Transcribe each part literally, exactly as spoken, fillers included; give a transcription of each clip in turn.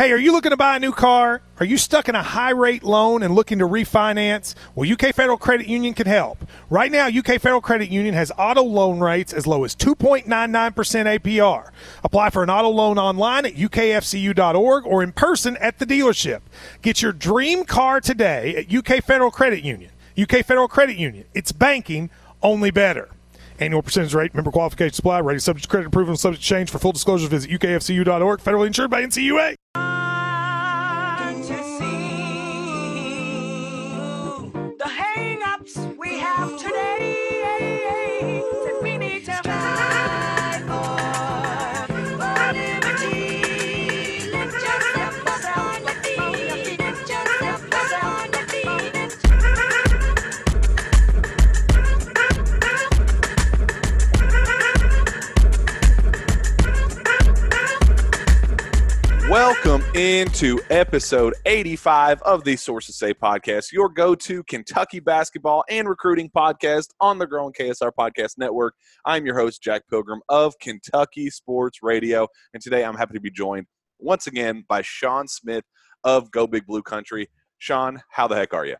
Hey, are you looking to buy a new car? Are you stuck in a high-rate loan and looking to refinance? Well, U K Federal Credit Union can help. Right now, U K Federal Credit Union has auto loan rates as low as two point nine nine percent A P R. Apply for an auto loan online at U K F C U dot org or in person at the dealership. Get your dream car today at U K Federal Credit Union. U K Federal Credit Union. It's banking, only better. Annual percentage rate, member qualification supply, rating subject to credit approval, subject to change. For full disclosure, visit U K F C U dot org. Federally insured by N C U A. Welcome into episode eighty-five of the Sources Say podcast, your go-to Kentucky basketball and recruiting podcast on the growing K S R Podcast Network. I'm your host, Jack Pilgrim of Kentucky Sports Radio, and today I'm happy to be joined once again by Sean Smith of Go Big Blue Country. Sean, how the heck are you?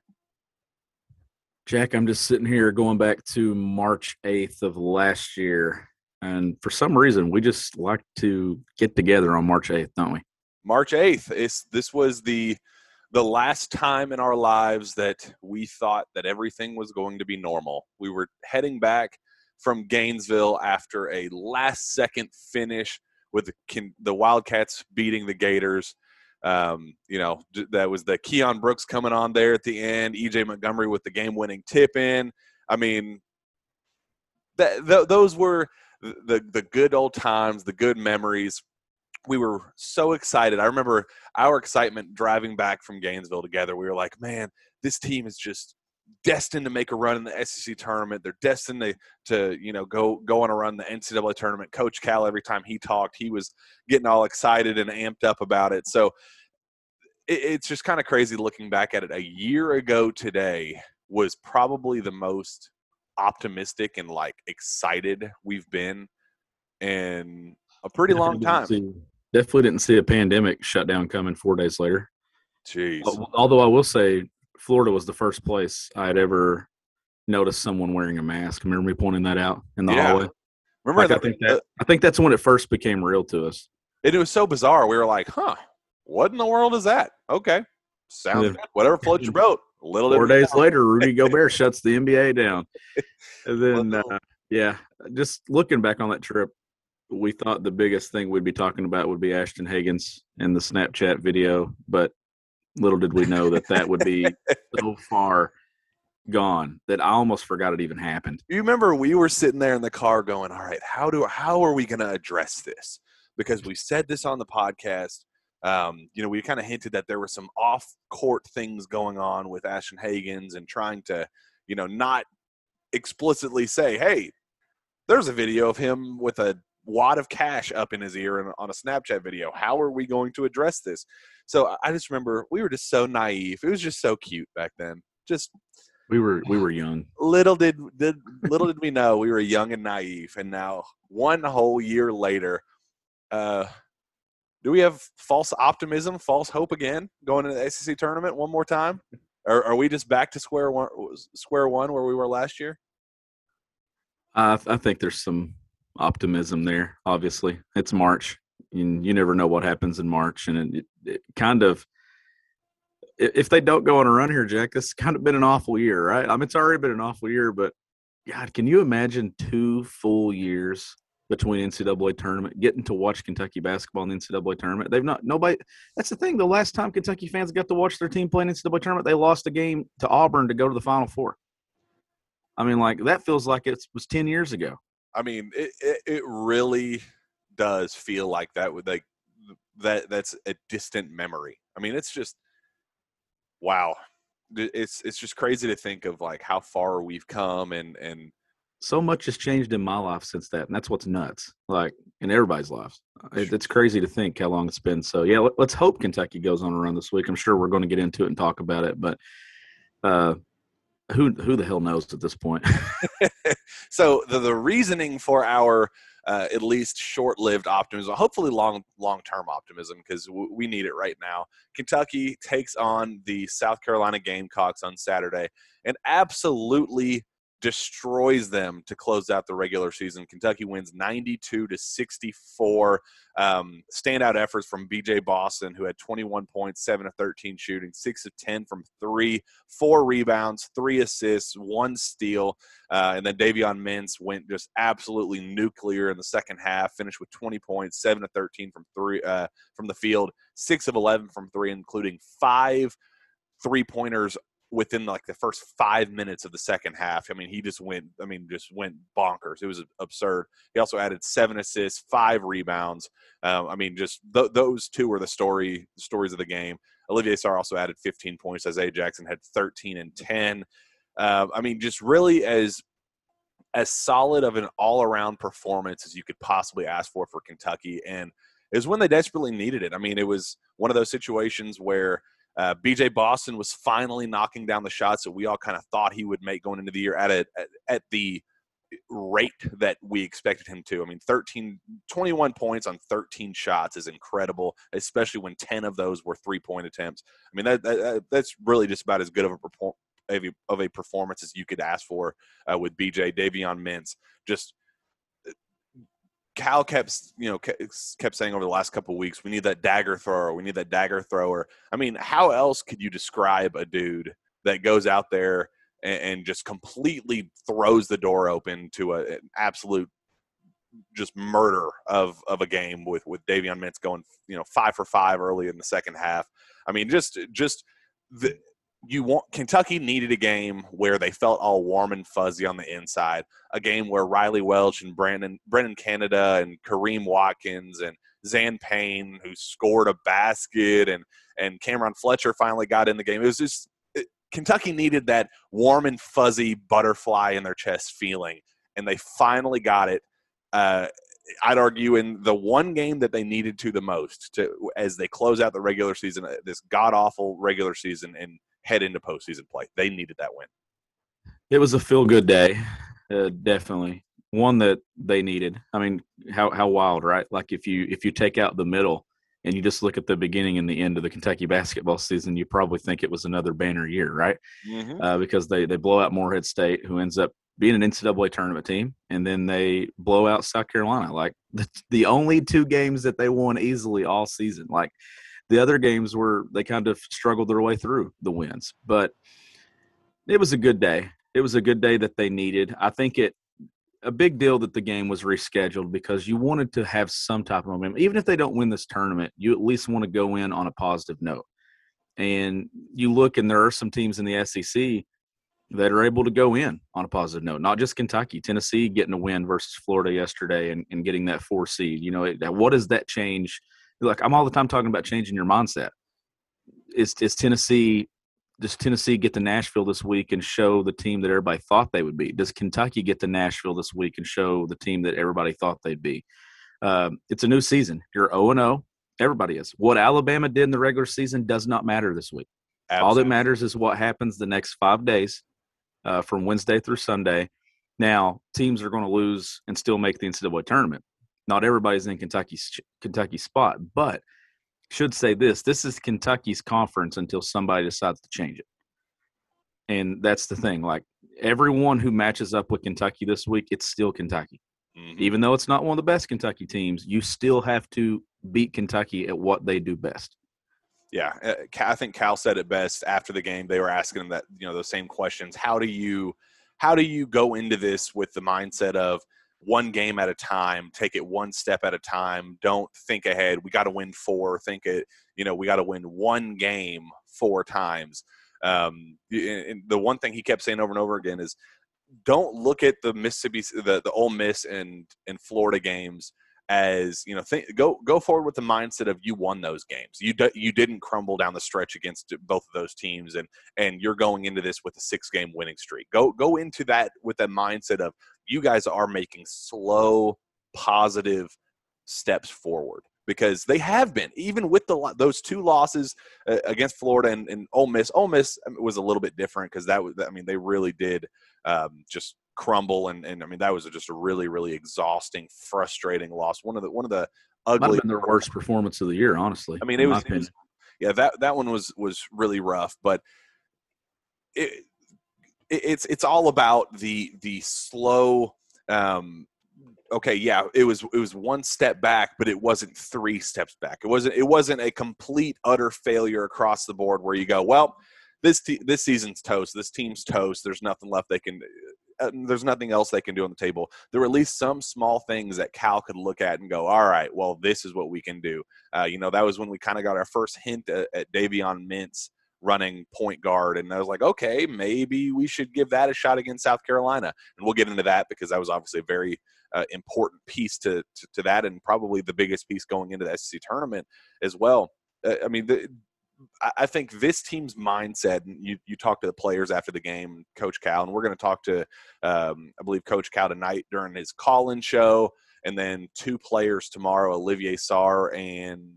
Jack, I'm just sitting here going back to March eighth of last year, and for some reason we just like to get together on March eighth, don't we? March eighth, is this was the the last time in our lives that we thought that everything was going to be normal. We were heading back from Gainesville after a last-second finish with the, the Wildcats beating the Gators. Um, you know, that was the Keon Brooks coming on there at the end, E J Montgomery with the game-winning tip-in. I mean, that th- those were the the good old times, the good memories. We were so excited. I remember our excitement driving back from Gainesville together. We were like, man, this team is just destined to make a run in the S E C tournament. They're destined to, to you know, go go on a run in the N C double A tournament. Coach Cal, every time he talked, he was getting all excited and amped up about it. So it, it's just kind of crazy looking back at it. A year ago today was probably the most optimistic and, like, excited we've been in a pretty long time. Definitely didn't see a pandemic shutdown coming four days later. Jeez. Although I will say Florida was the first place I had ever noticed someone wearing a mask. Remember me pointing that out in the yeah. hallway? Remember like that, I, think that, uh, I think that's when it first became real to us. It was so bizarre. We were like, huh, what in the world is that? Okay, sounds yeah. good. Whatever floats your boat. A little four days down. Later, Rudy Gobert shuts the N B A down. And then, uh, yeah, just looking back on that trip, we thought the biggest thing we'd be talking about would be Ashton Hagans and the Snapchat video, but little did we know that that would be so far gone that I almost forgot it even happened. You remember we were sitting there in the car going, all right, how do how are we going to address this? Because we said this on the podcast. Um, you know, we kind of hinted that there were some off-court things going on with Ashton Hagans and trying to, you know, not explicitly say, hey, there's a video of him with a wad of cash up in his ear and on a Snapchat video. How are we going to address this? So I just remember we were just so naive. It was just so cute back then. Just we were we were young. Little did did little did we know we were young and naive. And now one whole year later, uh, do we have false optimism, false hope again going into the S E C tournament one more time? Or are we just back to square one, square one where we were last year? Uh, I think there's some optimism there. Obviously it's March and you never know what happens in March, and it, it kind of, if they don't go on a run here, Jack, this has kind of been an awful year, right? I mean, it's already been an awful year, but God, can you imagine two full years between N C double A tournament, getting to watch Kentucky basketball in the N C double A tournament? They've not, nobody, that's the thing. The last time Kentucky fans got to watch their team play in N C double A tournament, they lost a game to Auburn to go to the Final Four. I mean, like, that feels like it was ten years ago. I mean, it, it, it really does feel like that. Would like that that's a distant memory. I mean, it's just wow. It's it's just crazy to think of like how far we've come, and and so much has changed in my life since that, and that's what's nuts. Like in everybody's lives, it, it's crazy to think how long it's been. So yeah, let's hope Kentucky goes on a run this week. I'm sure we're going to get into it and talk about it, but uh, who who the hell knows at this point. So the, the reasoning for our uh, at least short-lived optimism, hopefully long, long-term optimism, because w- we need it right now. Kentucky takes on the South Carolina Gamecocks on Saturday and absolutely destroys them to close out the regular season. Kentucky wins ninety-two to sixty-four. Um, standout efforts from B J Boston, who had twenty-one points, seven of thirteen shooting, six of ten from three, four rebounds, three assists, one steal. Uh, and then Davion Mintz went just absolutely nuclear in the second half, finished with twenty points, seven of thirteen from three, uh, from the field, six of eleven from three, including five three-pointers within like the first five minutes of the second half. I mean, he just went, I mean, just went bonkers. It was absurd. He also added seven assists, five rebounds. Um, I mean, just th- those two were the story stories of the game. Olivier Sarr also added fifteen points. Isaiah Jackson had thirteen and ten. Uh, I mean, just really as as solid of an all-around performance as you could possibly ask for for Kentucky. And it was when they desperately needed it. I mean, it was one of those situations where Uh, B J Boston was finally knocking down the shots that we all kind of thought he would make going into the year at a, at, at the rate that we expected him to. I mean, thirteen, twenty-one points on thirteen shots is incredible, especially when ten of those were three-point attempts. I mean, that, that that's really just about as good of a, of a performance as you could ask for uh, with B J. Davion Mintz, just Cal kept, you know, kept saying over the last couple of weeks, we need that dagger thrower. We need that dagger thrower. I mean, how else could you describe a dude that goes out there and, and just completely throws the door open to a, an absolute just murder of, of a game with, with Davion Mintz going, you know, five for five early in the second half. I mean, just, just the, You want Kentucky needed a game where they felt all warm and fuzzy on the inside, a game where Riley Welch and Brandon Brennan Canada and Kareem Watkins and Zan Payne, who scored a basket, and and Cameron Fletcher finally got in the game. It was just it, Kentucky needed that warm and fuzzy butterfly in their chest feeling, and they finally got it. Uh, I'd argue in the one game that they needed to the most to as they close out the regular season, this god awful regular season, and head into postseason play. They needed that win. It was a feel-good day, uh, definitely. One that they needed. I mean, how how wild, right? Like if you if you take out the middle and you just look at the beginning and the end of the Kentucky basketball season, you probably think it was another banner year, right? Mm-hmm. Uh, because they, they blow out Morehead State, who ends up being an N C double A tournament team, and then they blow out South Carolina. Like the, the only two games that they won easily all season. Like the other games were they kind of struggled their way through the wins, but it was a good day. It was a good day that they needed. I think it a big deal that the game was rescheduled because you wanted to have some type of momentum. Even if they don't win this tournament, you at least want to go in on a positive note. And you look, and there are some teams in the S E C that are able to go in on a positive note, not just Kentucky. Tennessee getting a win versus Florida yesterday and, and getting that four seed. You know, it, what does that change? Like I'm all the time talking about changing your mindset. Is is Tennessee does Tennessee get to Nashville this week and show the team that everybody thought they would be? Does Kentucky get to Nashville this week and show the team that everybody thought they'd be? Um, it's a new season. You're oh and oh. Everybody is. What Alabama did in the regular season does not matter this week. Absolutely. All that matters is what happens the next five days uh, from Wednesday through Sunday. Now, teams are going to lose and still make the N C double A tournament. Not everybody's in Kentucky's Kentucky spot, but should say this. This is Kentucky's conference until somebody decides to change it. And that's the thing. Like, everyone who matches up with Kentucky this week, it's still Kentucky. Mm-hmm. Even though it's not one of the best Kentucky teams, you still have to beat Kentucky at what they do best. Yeah, I think Cal said it best after the game. They were asking him that, you know, those same questions. How do you, how do you go into this with the mindset of, one game at a time, take it one step at a time, don't think ahead, we got to win four, think it, you know, we got to win one game four times. Um, and the one thing he kept saying over and over again is don't look at the Mississippi, the, the Ole Miss and, and Florida games as, you know, think, go go forward with the mindset of you won those games. You do, you didn't crumble down the stretch against both of those teams, and and you're going into this with a six-game winning streak. Go go into that with that mindset of you guys are making slow, positive steps forward because they have been. Even with the those two losses uh, against Florida and, and Ole Miss, Ole Miss was a little bit different because that was, I mean, they really did um, just – crumble. And, and I mean, that was just a really, really exhausting, frustrating loss. One of the, one of the ugly, might have been their worst performance of the year, honestly. I mean, it was, it was, yeah, that, that one was, was really rough, but it, it it's, it's all about the, the slow, um, okay, yeah, it was it was one step back, but it wasn't three steps back. It wasn't it wasn't a complete utter failure across the board where you go, well, this te- this season's toast, this team's toast. There's nothing left they can. Uh, there's nothing else they can do on the table. There were at least some small things that Cal could look at and go, all right, well, this is what we can do. Uh, you know, that was when we kind of got our first hint at, at Davion Mintz running point guard, and I was like, okay, maybe we should give that a shot against South Carolina. And we'll get into that because that was obviously a very uh, important piece to, to to that, and probably the biggest piece going into the S E C tournament as well. Uh, I mean, the, I think this team's mindset, and you, you talk to the players after the game, Coach Cal, and we're going to talk to, um, I believe, Coach Cal tonight during his call-in show, and then two players tomorrow, Olivier Sarr and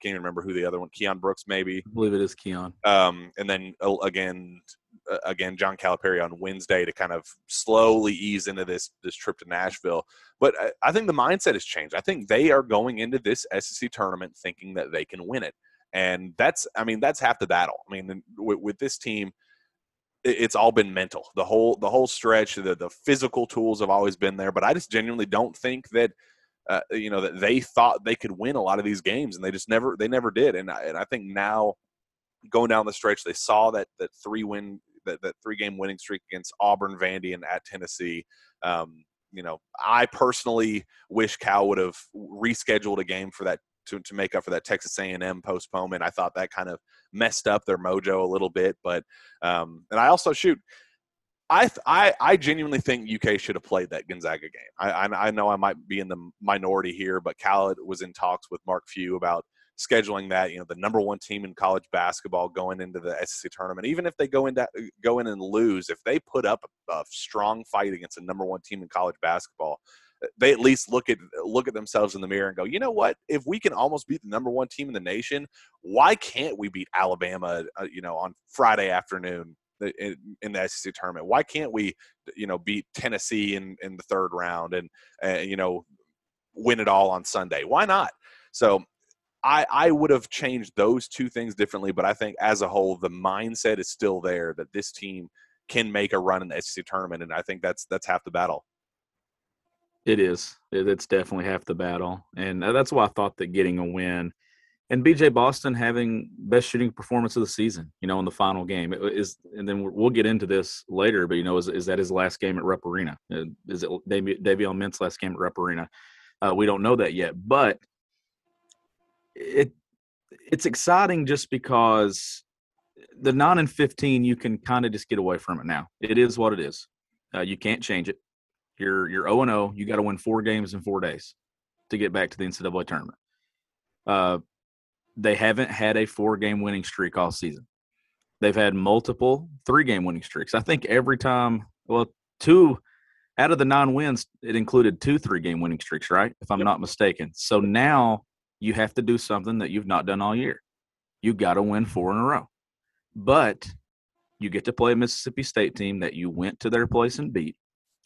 can't even remember who the other one, Keon Brooks maybe. I believe it is Keon. Um, and then uh, again, uh, again, John Calipari on Wednesday to kind of slowly ease into this this trip to Nashville. But I, I think the mindset has changed. I think they are going into this S E C tournament thinking that they can win it, and that's, I mean, that's half the battle. I mean, with, with this team, it, it's all been mental. The whole the whole stretch, the the physical tools have always been there, but I just genuinely don't think that. Uh, you know, that they thought they could win a lot of these games, and they just never they never did. And I, and I think now going down the stretch, they saw that that three win that, that three game winning streak against Auburn, Vandy, and at Tennessee. Um, you know, I personally wish Cal would have rescheduled a game for that to to make up for that Texas A and M postponement. I thought that kind of messed up their mojo a little bit, but um, and I also shoot. I, I I genuinely think U K should have played that Gonzaga game. I, I I know I might be in the minority here, but Cal was in talks with Mark Few about scheduling that. You know, the number one team in college basketball going into the S E C tournament. Even if they go in go in and lose, if they put up a, a strong fight against the number one team in college basketball, they at least look at look at themselves in the mirror and go, you know what? If we can almost beat the number one team in the nation, why can't we beat Alabama? Uh, you know, on Friday afternoon. In the S E C tournament, why can't we, you know, beat Tennessee in, in the third round and, uh, you know, win it all on Sunday? Why not? So I, I would have changed those two things differently, but I think as a whole, the mindset is still there that this team can make a run in the S E C tournament, and I think that's that's half the battle. It is. It's definitely half the battle, and that's why I thought that getting a win and B J Boston having best shooting performance of the season, you know, in the final game. It is, and then we'll get into this later, but, you know, is, is that his last game at Rupp Arena? Is it Davion Mintz's last game at Rupp Arena? Uh, we don't know that yet, but it it's exciting just because the nine and fifteen, you can kind of just get away from it now. It is what it is. Uh, you can't change it. You're you're oh and oh. You got to win four games in four days to get back to the N C double A tournament. Uh, They haven't had a four-game winning streak all season. They've had multiple three-game winning streaks. I think every time – well, two out of the nine wins, it included two three-game winning streaks, right, if I'm yep. not mistaken. So now you have to do something that you've not done all year. You've got to win four in a row. But you get to play a Mississippi State team that you went to their place and beat.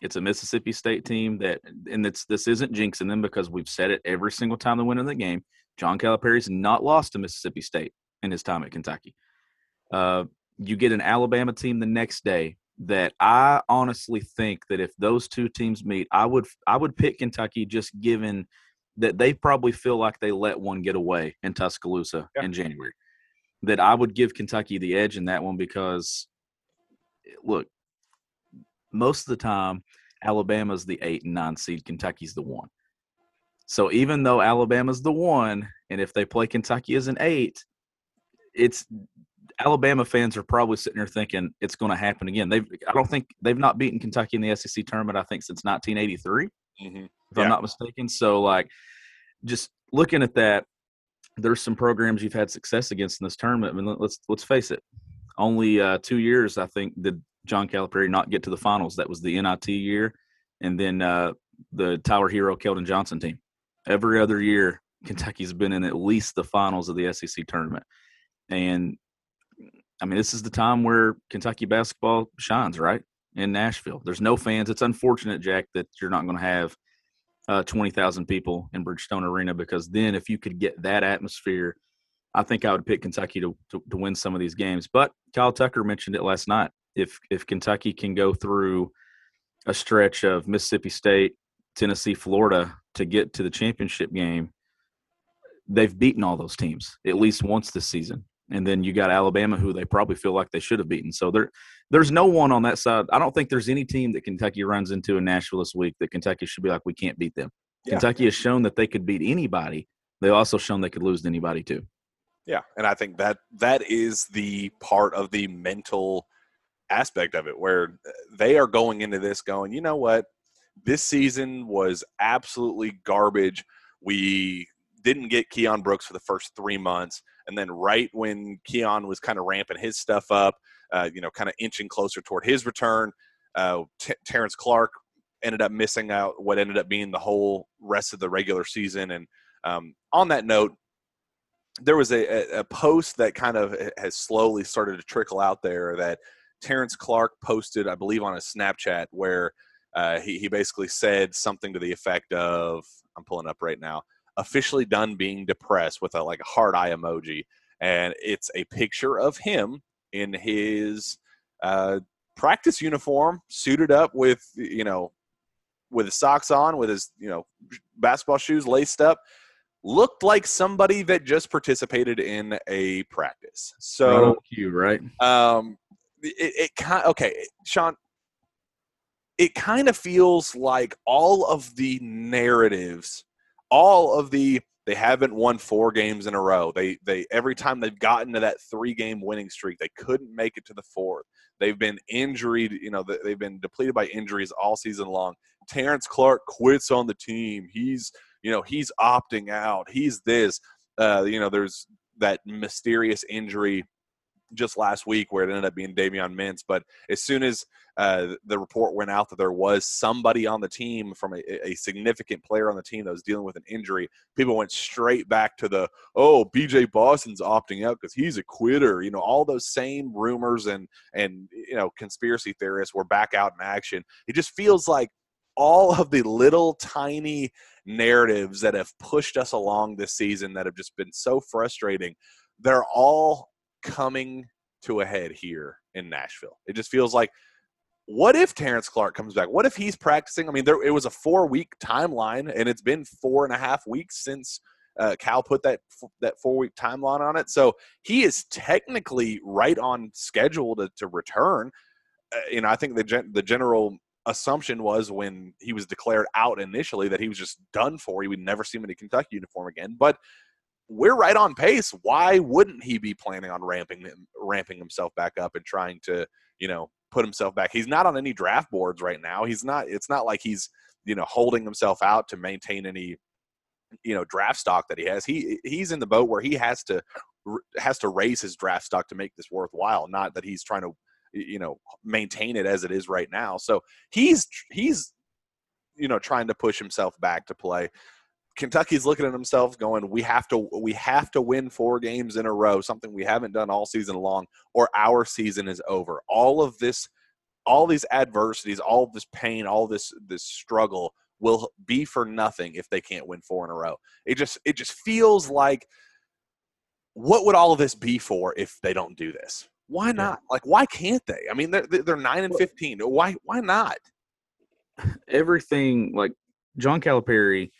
It's a Mississippi State team that – and it's, this isn't jinxing them because we've said it every single time they win in the game – John Calipari's not lost to Mississippi State in his time at Kentucky. Uh, you get an Alabama team the next day that I honestly think that if those two teams meet, I would I would pick Kentucky just given that they probably feel like they let one get away in Tuscaloosa yeah. in January. That I would give Kentucky the edge in that one because, look, most of the time Alabama's the eight and nine seed, Kentucky's the one. So even though Alabama's the one, and if they play Kentucky as an eight, it's Alabama fans are probably sitting there thinking it's going to happen again. They've I don't think they've not beaten Kentucky in the S E C tournament. I think since nineteen eighty-three, mm-hmm. if yeah. I'm not mistaken. So like, just looking at that, there's some programs you've had success against in this tournament. I mean, let's let's face it, only uh, two years I think did John Calipari not get to the finals. That was the N I T year, and then uh, the Tyler Hero Keldon Johnson team. Every other year, Kentucky's been in at least the finals of the S E C tournament. And, I mean, this is the time where Kentucky basketball shines, right? in Nashville. There's no fans. It's unfortunate, Jack, that you're not going to have uh, twenty thousand people in Bridgestone Arena, because then if you could get that atmosphere, I think I would pick Kentucky to, to, to win some of these games. But Kyle Tucker mentioned it last night. If if Kentucky can go through a stretch of Mississippi State, Tennessee, Florida to get to the championship game, they've beaten all those teams at least once this season. And then you got Alabama, who they probably feel like they should have beaten. So there, there's no one on that side. I don't think there's any team that Kentucky runs into in Nashville this week that Kentucky should be like, we can't beat them. Yeah. Kentucky has shown that they could beat anybody. They've also shown they could lose to anybody too. Yeah, and I think that that is the part of the mental aspect of it, where they are going into this going, you know what, this season was absolutely garbage. We didn't get Keon Brooks for the first three months. And then right when Keon was kind of ramping his stuff up, uh, you know, kind of inching closer toward his return, uh, T- Terrence Clarke ended up missing out what ended up being the whole rest of the regular season. And um, on that note, there was a, a post that kind of has slowly started to trickle out there that Terrence Clarke posted, I believe, on his Snapchat, where uh, he, he basically said something to the effect of, I'm pulling up right now, officially done being depressed, with a like a heart eye emoji, and it's a picture of him in his uh, practice uniform, suited up with, you know, with his socks on, with his, you know, basketball shoes laced up, looked like somebody that just participated in a practice. So cute, right? Um, it, it kind okay, Sean. It kind of feels like all of the narratives. All of the they haven't won four games in a row. They they every time they've gotten to that three game winning streak, they couldn't make it to the fourth. They've been injured, you know, they've been depleted by injuries all season long. Terrence Clarke quits on the team. He's, you know, he's opting out. He's this. Uh, you know, there's that mysterious injury just last week where it ended up being Davion Mintz. But as soon as uh, the report went out that there was somebody on the team from a, a significant player on the team that was dealing with an injury, people went straight back to the, oh, B J Boston's opting out because he's a quitter. You know, all those same rumors and, and, you know, conspiracy theorists were back out in action. It just feels like all of the little tiny narratives that have pushed us along this season that have just been so frustrating, they're all coming to a head here in Nashville. It just feels like, what if Terrence Clarke comes back? What if he's practicing? I mean, there it was a four-week timeline, and it's been four and a half weeks since uh, Cal put that that four-week timeline on it. So he is technically right on schedule to, to return. Uh, you know, I think the gen, the general assumption was when he was declared out initially that he was just done for. He would never see him in a Kentucky uniform again, but we're right on pace. Why wouldn't he be planning on ramping ramping himself back up and trying to, you know, put himself back? He's not on any draft boards right now. He's not. It's not like he's, you know, holding himself out to maintain any, you know, draft stock that he has. He he's in the boat where he has to has to raise his draft stock to make this worthwhile. Not that he's trying to, you know, maintain it as it is right now. So he's he's, you know, trying to push himself back to play. Kentucky's looking at themselves going, we have to we have to win four games in a row, something we haven't done all season long, or our season is over. All of this, all these adversities, all of this pain, all this this struggle will be for nothing if they can't win four in a row. It just it just feels like, what would all of this be for if they don't do this? Why not? Like, why can't they? I mean, they're they're nine and fifteen. Why why not? Everything, like John Calipari,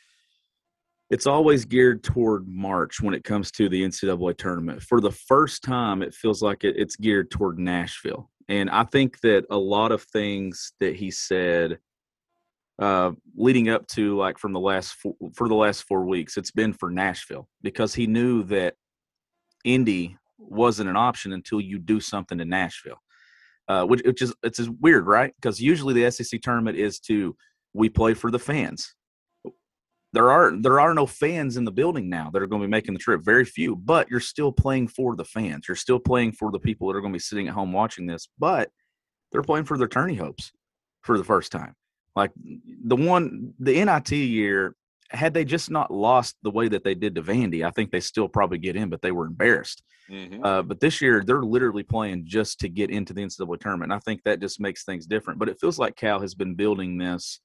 it's always geared toward March when it comes to the N C double A tournament. For the first time, it feels like it, it's geared toward Nashville. And I think that a lot of things that he said uh, leading up to, like, from the last four, for the last four weeks, it's been for Nashville, because he knew that Indy wasn't an option until you do something in Nashville, uh, which, which is it's just weird, right? Because usually the S E C tournament is to we play for the fans. There are there are no fans in the building now that are going to be making the trip, very few, but you're still playing for the fans. You're still playing for the people that are going to be sitting at home watching this, but they're playing for their tourney hopes for the first time. Like the one, the N I T year, had they just not lost the way that they did to Vandy, I think they still probably get in, but they were embarrassed. Mm-hmm. Uh, but this year, they're literally playing just to get into the N C double A tournament. And I think that just makes things different. But it feels like Cal has been building this.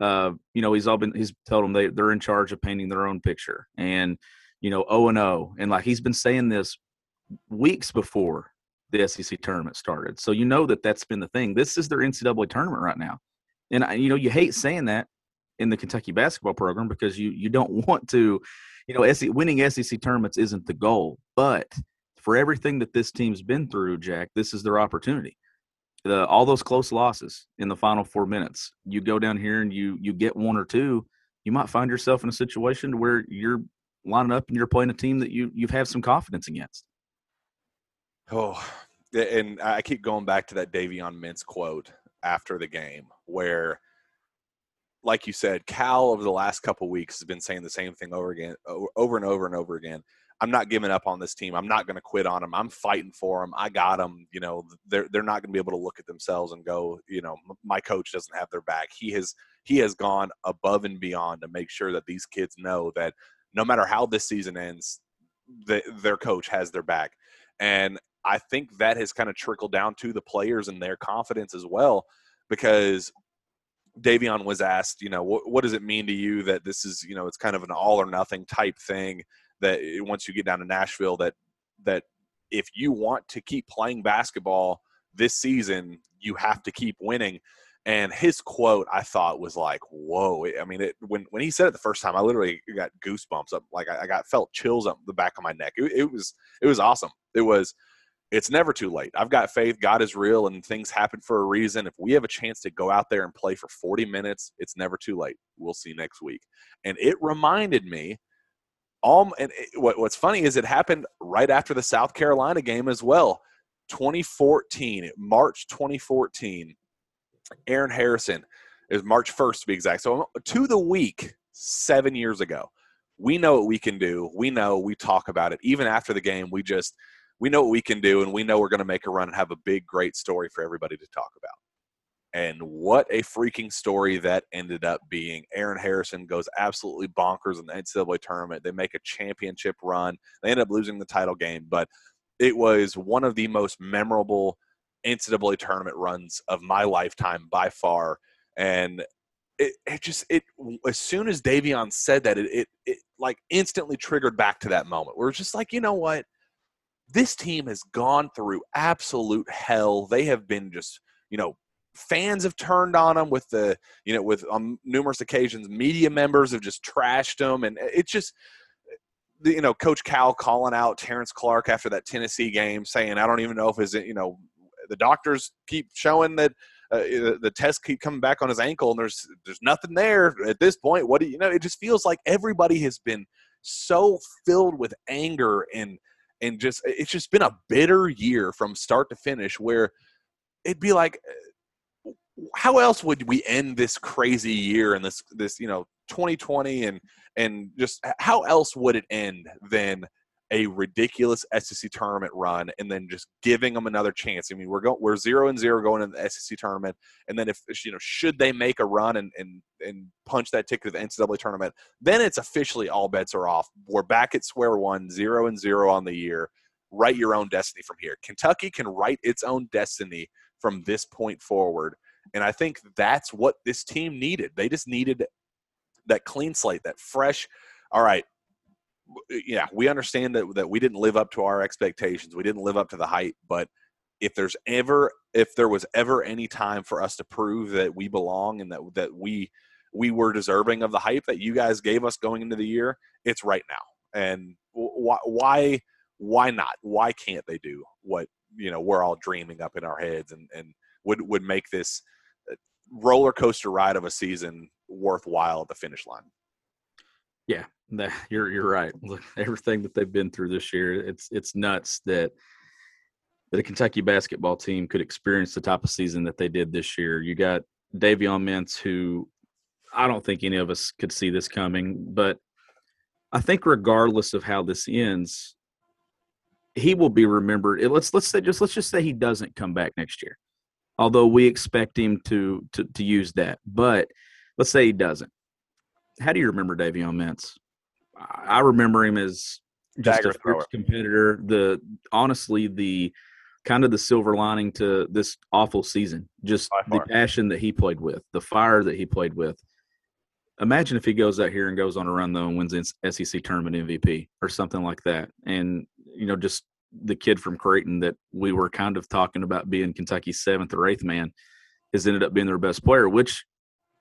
Uh, you know, he's all been he's told them they they're in charge of painting their own picture, and you know, O and O, and like he's been saying this weeks before the S E C tournament started. So you know that that's been the thing. This is their N C double A tournament right now, and I, you know, you hate saying that in the Kentucky basketball program because you you don't want to, you know, S E C, winning S E C tournaments isn't the goal. But for everything that this team's been through, Jack, this is their opportunity. The, all those close losses in the final four minutes, you go down here and you you get one or two, you might find yourself in a situation where you're lining up and you're playing a team that you you've have some confidence against. Oh, and I keep going back to that Davion Mintz quote after the game where, like you said, Cal over the last couple of weeks has been saying the same thing over again, over and over and over again. I'm not giving up on this team. I'm not going to quit on them. I'm fighting for them. I got them. You know, they're they're not going to be able to look at themselves and go, you know, my coach doesn't have their back. He has he has gone above and beyond to make sure that these kids know that no matter how this season ends, the, their coach has their back. And I think that has kind of trickled down to the players and their confidence as well, because Davion was asked, you know, what, what does it mean to you that this is, you know, it's kind of an all or nothing type thing, that once you get down to Nashville, that that if you want to keep playing basketball this season, you have to keep winning. And his quote, I thought, was like, whoa. I mean, it, when, when he said it the first time, I literally got goosebumps up. Like, I, I got felt chills up the back of my neck. It, it was it was awesome. It was, it's never too late. I've got faith. God is real, and things happen for a reason. If we have a chance to go out there and play for forty minutes, it's never too late. We'll see next week. And it reminded me, Um, and it, what, what's funny is it happened right after the South Carolina game as well. twenty fourteen, March twenty fourteen, Aaron Harrison, it was March first to be exact. So to the week, seven years ago, we know what we can do. We know, we talk about it. Even after the game, we just, we know what we can do, and we know we're going to make a run and have a big, great story for everybody to talk about. And what a freaking story that ended up being. Aaron Harrison goes absolutely bonkers in the N C double A tournament. They make a championship run. They end up losing the title game, but it was one of the most memorable N C double A tournament runs of my lifetime by far. And it, it just it as soon as Davion said that, it, it it like instantly triggered back to that moment where it's just like, you know what? This team has gone through absolute hell. They have been just, you know, fans have turned on them with the, you know, with on numerous occasions, media members have just trashed them. And it's just, you know, Coach Cal calling out Terrence Clarke after that Tennessee game saying, I don't even know if it's, you know, the doctors keep showing that uh, the tests keep coming back on his ankle and there's, there's nothing there at this point. What do you know? It just feels like everybody has been so filled with anger and, and just, it's just been a bitter year from start to finish where it'd be like, how else would we end this crazy year and this, this, you know, twenty twenty and, and just how else would it end than a ridiculous S E C tournament run and then just giving them another chance? I mean, we're going, we're zero and zero going into the S E C tournament. And then if, you know, should they make a run and, and, and punch that ticket to the N C double A tournament, then it's officially all bets are off. We're back at square one, zero and zero on the year. Write your own destiny from here. Kentucky can write its own destiny from this point forward. And I think that's what this team needed. They just needed that clean slate, that fresh, all right, yeah, we understand that, that we didn't live up to our expectations. We didn't live up to the hype. But if there's ever if there was ever any time for us to prove that we belong and that that we we were deserving of the hype that you guys gave us going into the year, it's right now. And why why why not? Why can't they do what, you know, we're all dreaming up in our heads and and would would make this roller coaster ride of a season worthwhile at the finish line? Yeah, that, you're you're right. Look, everything that they've been through this year, it's it's nuts that that a Kentucky basketball team could experience the type of season that they did this year. You got Davion Mintz, who I don't think any of us could see this coming, but I think regardless of how this ends, he will be remembered. Let's let's say just let's just say he doesn't come back next year, although we expect him to, to to use that. But let's say he doesn't. how do you remember Davion Mintz? I remember him as just Dagger a fierce competitor. The honestly, the kind of the silver lining to this awful season, just the passion that he played with, the fire that he played with. Imagine if he goes out here and goes on a run though and wins the S E C tournament M V P or something like that, and you know, just the kid from Creighton that we were kind of talking about being Kentucky's seventh or eighth man has ended up being their best player, which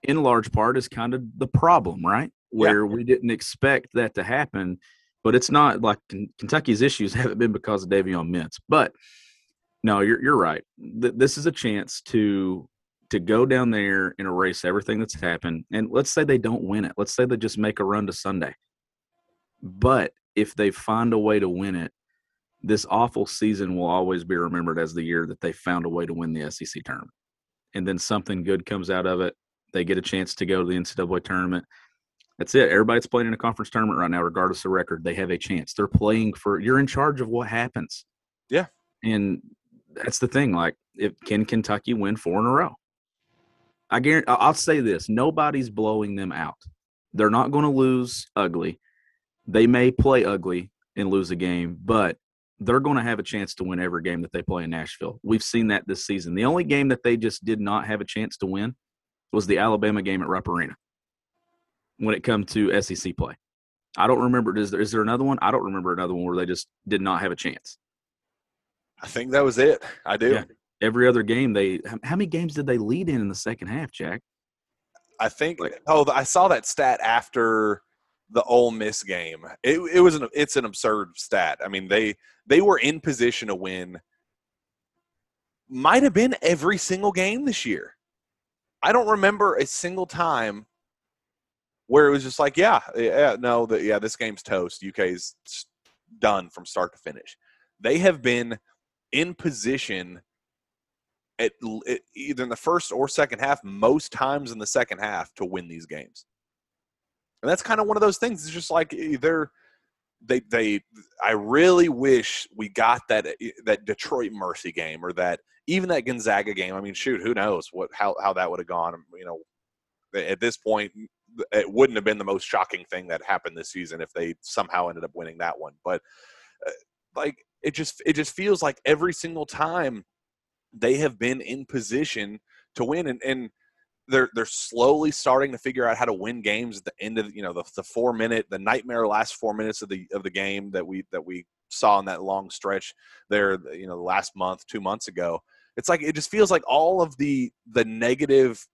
in large part is kind of the problem, right? Where yeah. we didn't expect that to happen, but it's not like Kentucky's issues haven't been because of Davion Mintz. But no, you're you're right. Th- this is a chance to to go down there and erase everything that's happened. And let's say they don't win it. Let's say they just make a run to Sunday. But if they find a way to win it, this awful season will always be remembered as the year that they found a way to win the S E C tournament. And then something good comes out of it. They get a chance to go to the N C double A tournament. That's it. Everybody's playing in a conference tournament right now, regardless of record. They have a chance. They're playing for – you're in charge of what happens. Yeah. And that's the thing. Like, if can Kentucky win four in a row? I guarantee, I'll say this. Nobody's blowing them out. They're not going to lose ugly. They may play ugly and lose a game, but they're going to have a chance to win every game that they play in Nashville. We've seen that this season. The only game that they just did not have a chance to win was the Alabama game at Rupp Arena when it comes to S E C play. I don't remember. Is there, is there another one? I don't remember another one where they just did not have a chance. I think that was it. I do. Yeah. Every other game they – how many games did they lead in in the second half, Jack? I think like, – oh, I saw that stat after the Ole Miss game. It, it was an, it's an absurd stat. I mean, they, they were in position to win might have been every single game this year. I don't remember a single time where it was just like, yeah, yeah, no, the, yeah, this game's toast. U K's done from start to finish. They have been in position at, at either in the first or second half, most times in the second half, to win these games. And that's kind of one of those things. It's just like either they they. I really wish we got that that Detroit Mercy game or that. Even that Gonzaga game, I mean, shoot, who knows what how, how that would have gone. You know, at this point, it wouldn't have been the most shocking thing that happened this season if they somehow ended up winning that one. But uh, like, it just it just feels like every single time they have been in position to win, and, and they're they're slowly starting to figure out how to win games at the end of you know the, the four minute, the nightmare last four minutes of the of the game that we that we saw in that long stretch there, you know, last month, two months ago. It's like it just feels like all of the the negative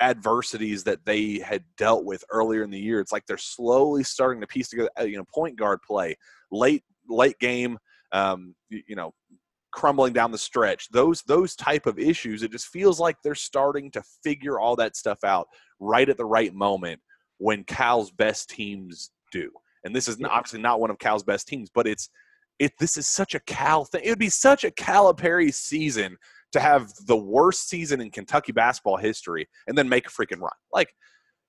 adversities that they had dealt with earlier in the year. It's like they're slowly starting to piece together, you know, point guard play, late late game, um, you know, crumbling down the stretch. Those those type of issues. It just feels like they're starting to figure all that stuff out right at the right moment when Cal's best teams do. And this is obviously not one of Cal's best teams, but it's it. This is such a Cal thing. It would be such a Calipari season to have the worst season in Kentucky basketball history and then make a freaking run. Like,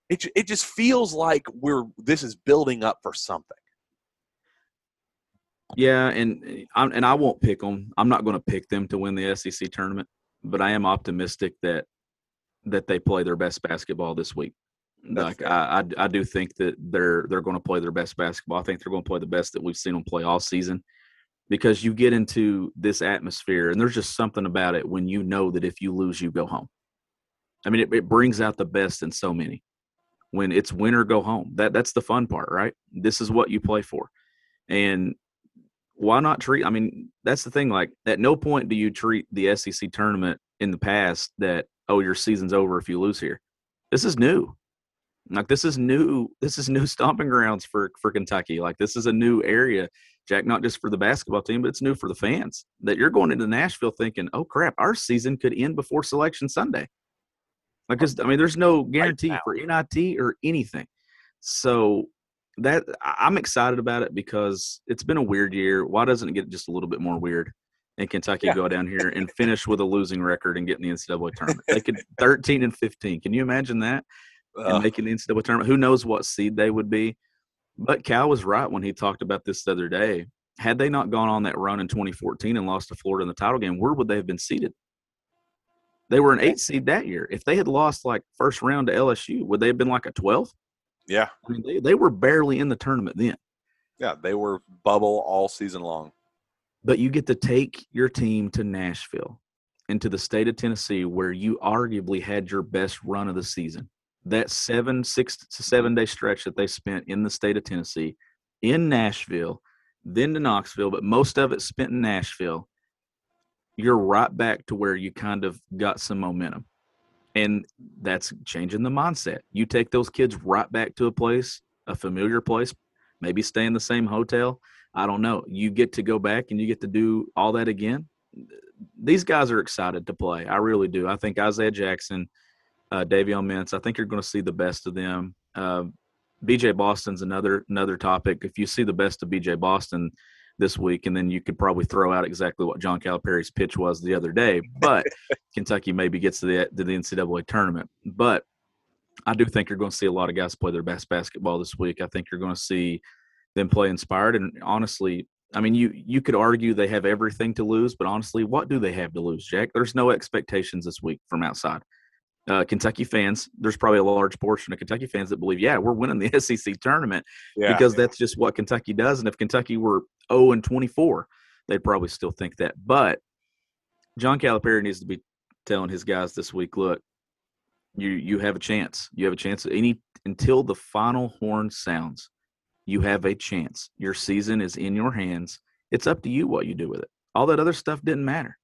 it it just feels like we're this is building up for something. Yeah, and, and I won't pick them. I'm not going to pick them to win the S E C tournament, but I am optimistic that that they play their best basketball this week. That's like I, I, I do think that they're they're going to play their best basketball. I think they're going to play the best that we've seen them play all season. Because you get into this atmosphere, and there's just something about it when you know that if you lose, you go home. I mean, it, it brings out the best in so many. When it's win or go home, that that's the fun part, right? This is what you play for. And why not treat – I mean, that's the thing. Like, at no point do you treat the S E C tournament in the past that, oh, your season's over if you lose here. This is new. Like, this is new. This is new stomping grounds for, for Kentucky. Like, this is a new area – Jack, not just for the basketball team, but it's new for the fans that you're going into Nashville thinking, oh, crap, our season could end before Selection Sunday. Like, I mean, there's no guarantee for N I T or anything. So that I'm excited about it because it's been a weird year. Why doesn't it get just a little bit more weird and Kentucky yeah. go down here and finish with a losing record and get in the N C double A tournament? They could thirteen and fifteen. Can you imagine that? Uh, and making the N C double A tournament. Who knows what seed they would be? But Cal was right when he talked about this the other day. Had they not gone on that run in twenty fourteen and lost to Florida in the title game, where would they have been seeded? They were an eight seed that year. If they had lost, like, first round to L S U, would they have been like a twelve? Yeah. I mean, they, they were barely in the tournament then. Yeah, they were bubble all season long. But you get to take your team to Nashville and to the state of Tennessee, where you arguably had your best run of the season. That seven, six to seven-day stretch that they spent in the state of Tennessee, in Nashville, then to Knoxville, but most of it spent in Nashville, you're right back to where you kind of got some momentum. And that's changing the mindset. You take those kids right back to a place, a familiar place, maybe stay in the same hotel. I don't know. You get to go back and you get to do all that again. These guys are excited to play. I really do. I think Isaiah Jackson, uh, Davion Mintz, I think you're going to see the best of them. Uh, B J Boston's another another topic. If you see the best of B J Boston this week, and then you could probably throw out exactly what John Calipari's pitch was the other day. But Kentucky maybe gets to the, to the N C double A tournament. But I do think you're going to see a lot of guys play their best basketball this week. I think you're going to see them play inspired. And honestly, I mean, you you could argue they have everything to lose, but honestly, what do they have to lose, Jack? There's no expectations this week from outside. Uh, Kentucky fans, there's probably a large portion of Kentucky fans that believe, yeah, we're winning the S E C tournament yeah, because yeah. that's just what Kentucky does. And if Kentucky were oh and twenty-four, they'd probably still think that. But John Calipari needs to be telling his guys this week, look, you you have a chance. You have a chance. Any until the final horn sounds, you have a chance. Your season is in your hands. It's up to you what you do with it. All that other stuff didn't matter.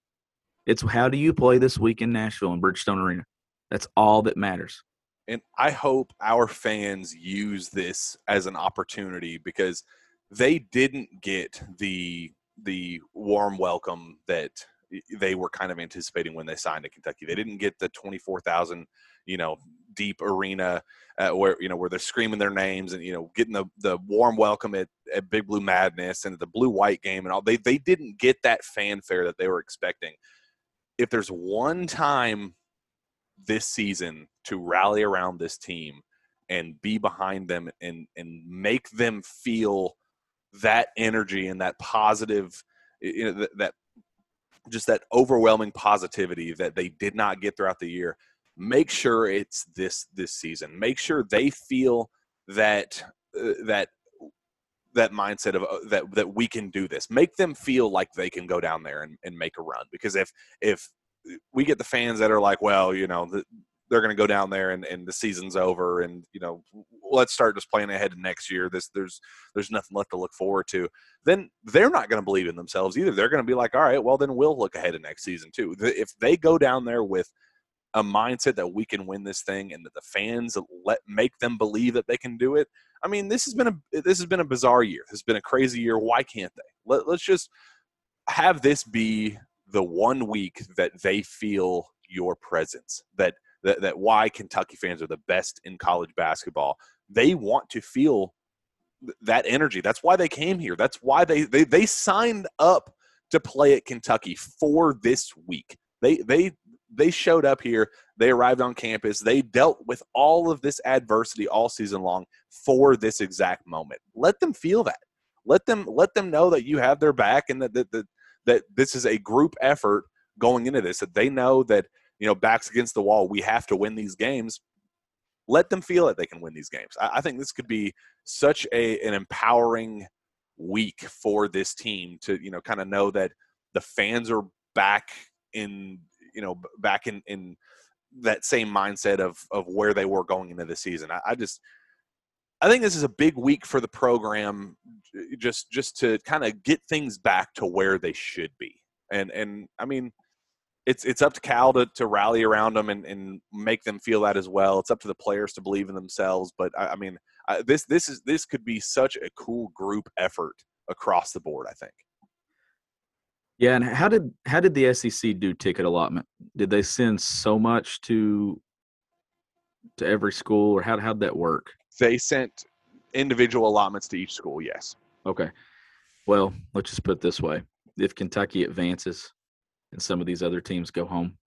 It's how do you play this week in Nashville and Bridgestone Arena? That's all that matters. And I hope our fans use this as an opportunity, because they didn't get the the warm welcome that they were kind of anticipating when they signed to Kentucky. They didn't get the twenty-four thousand, you know, deep arena uh, where, you know, where they're screaming their names and, you know, getting the, the warm welcome at, at Big Blue Madness and at the blue-white game and all. They, they didn't get that fanfare that they were expecting. If there's one time this season to rally around this team and be behind them and and make them feel that energy and that positive, you know, that, that just that overwhelming positivity that they did not get throughout the year, make sure it's this this season. Make sure they feel that uh, that that mindset of uh, that that we can do this. Make them feel like they can go down there and, and make a run, because if if we get the fans that are like, well, you know, the, they're going to go down there and, and the season's over and, you know, let's start just planning ahead to next year. This there's, there's nothing left to look forward to. Then they're not going to believe in themselves either. They're going to be like, all right, well then we'll look ahead to next season too. If they go down there with a mindset that we can win this thing and that the fans let make them believe that they can do it. I mean, this has been a, this has been a bizarre year. This has been a crazy year. Why can't they? Let, let's just have this be the one week that they feel your presence, that, that that why Kentucky fans are the best in college basketball. They want to feel th- that energy. That's why they came here. That's why they, they they signed up to play at Kentucky for this week. They they they showed up here. They arrived on campus. They dealt with all of this adversity all season long for this exact moment. Let them feel that. Let them let them know that you have their back and that that, that that this is a group effort going into this, that they know that, you know, backs against the wall, we have to win these games. Let them feel that they can win these games. I, I think this could be such a an empowering week for this team to, you know, kind of know that the fans are back in, you know, back in, in that same mindset of, of where they were going into the season. I, I just, I think this is a big week for the program, just just to kind of get things back to where they should be. And, and I mean, it's it's up to Cal to, to rally around them and, and make them feel that as well. It's up to the players to believe in themselves. But, I, I mean, I, this this is this could be such a cool group effort across the board, I think. Yeah, and how did how did the S E C do ticket allotment? Did they send so much to to every school, or how how'd that work? They sent individual allotments to each school, yes. Okay. Well, let's just put it this way. If Kentucky advances and some of these other teams go home,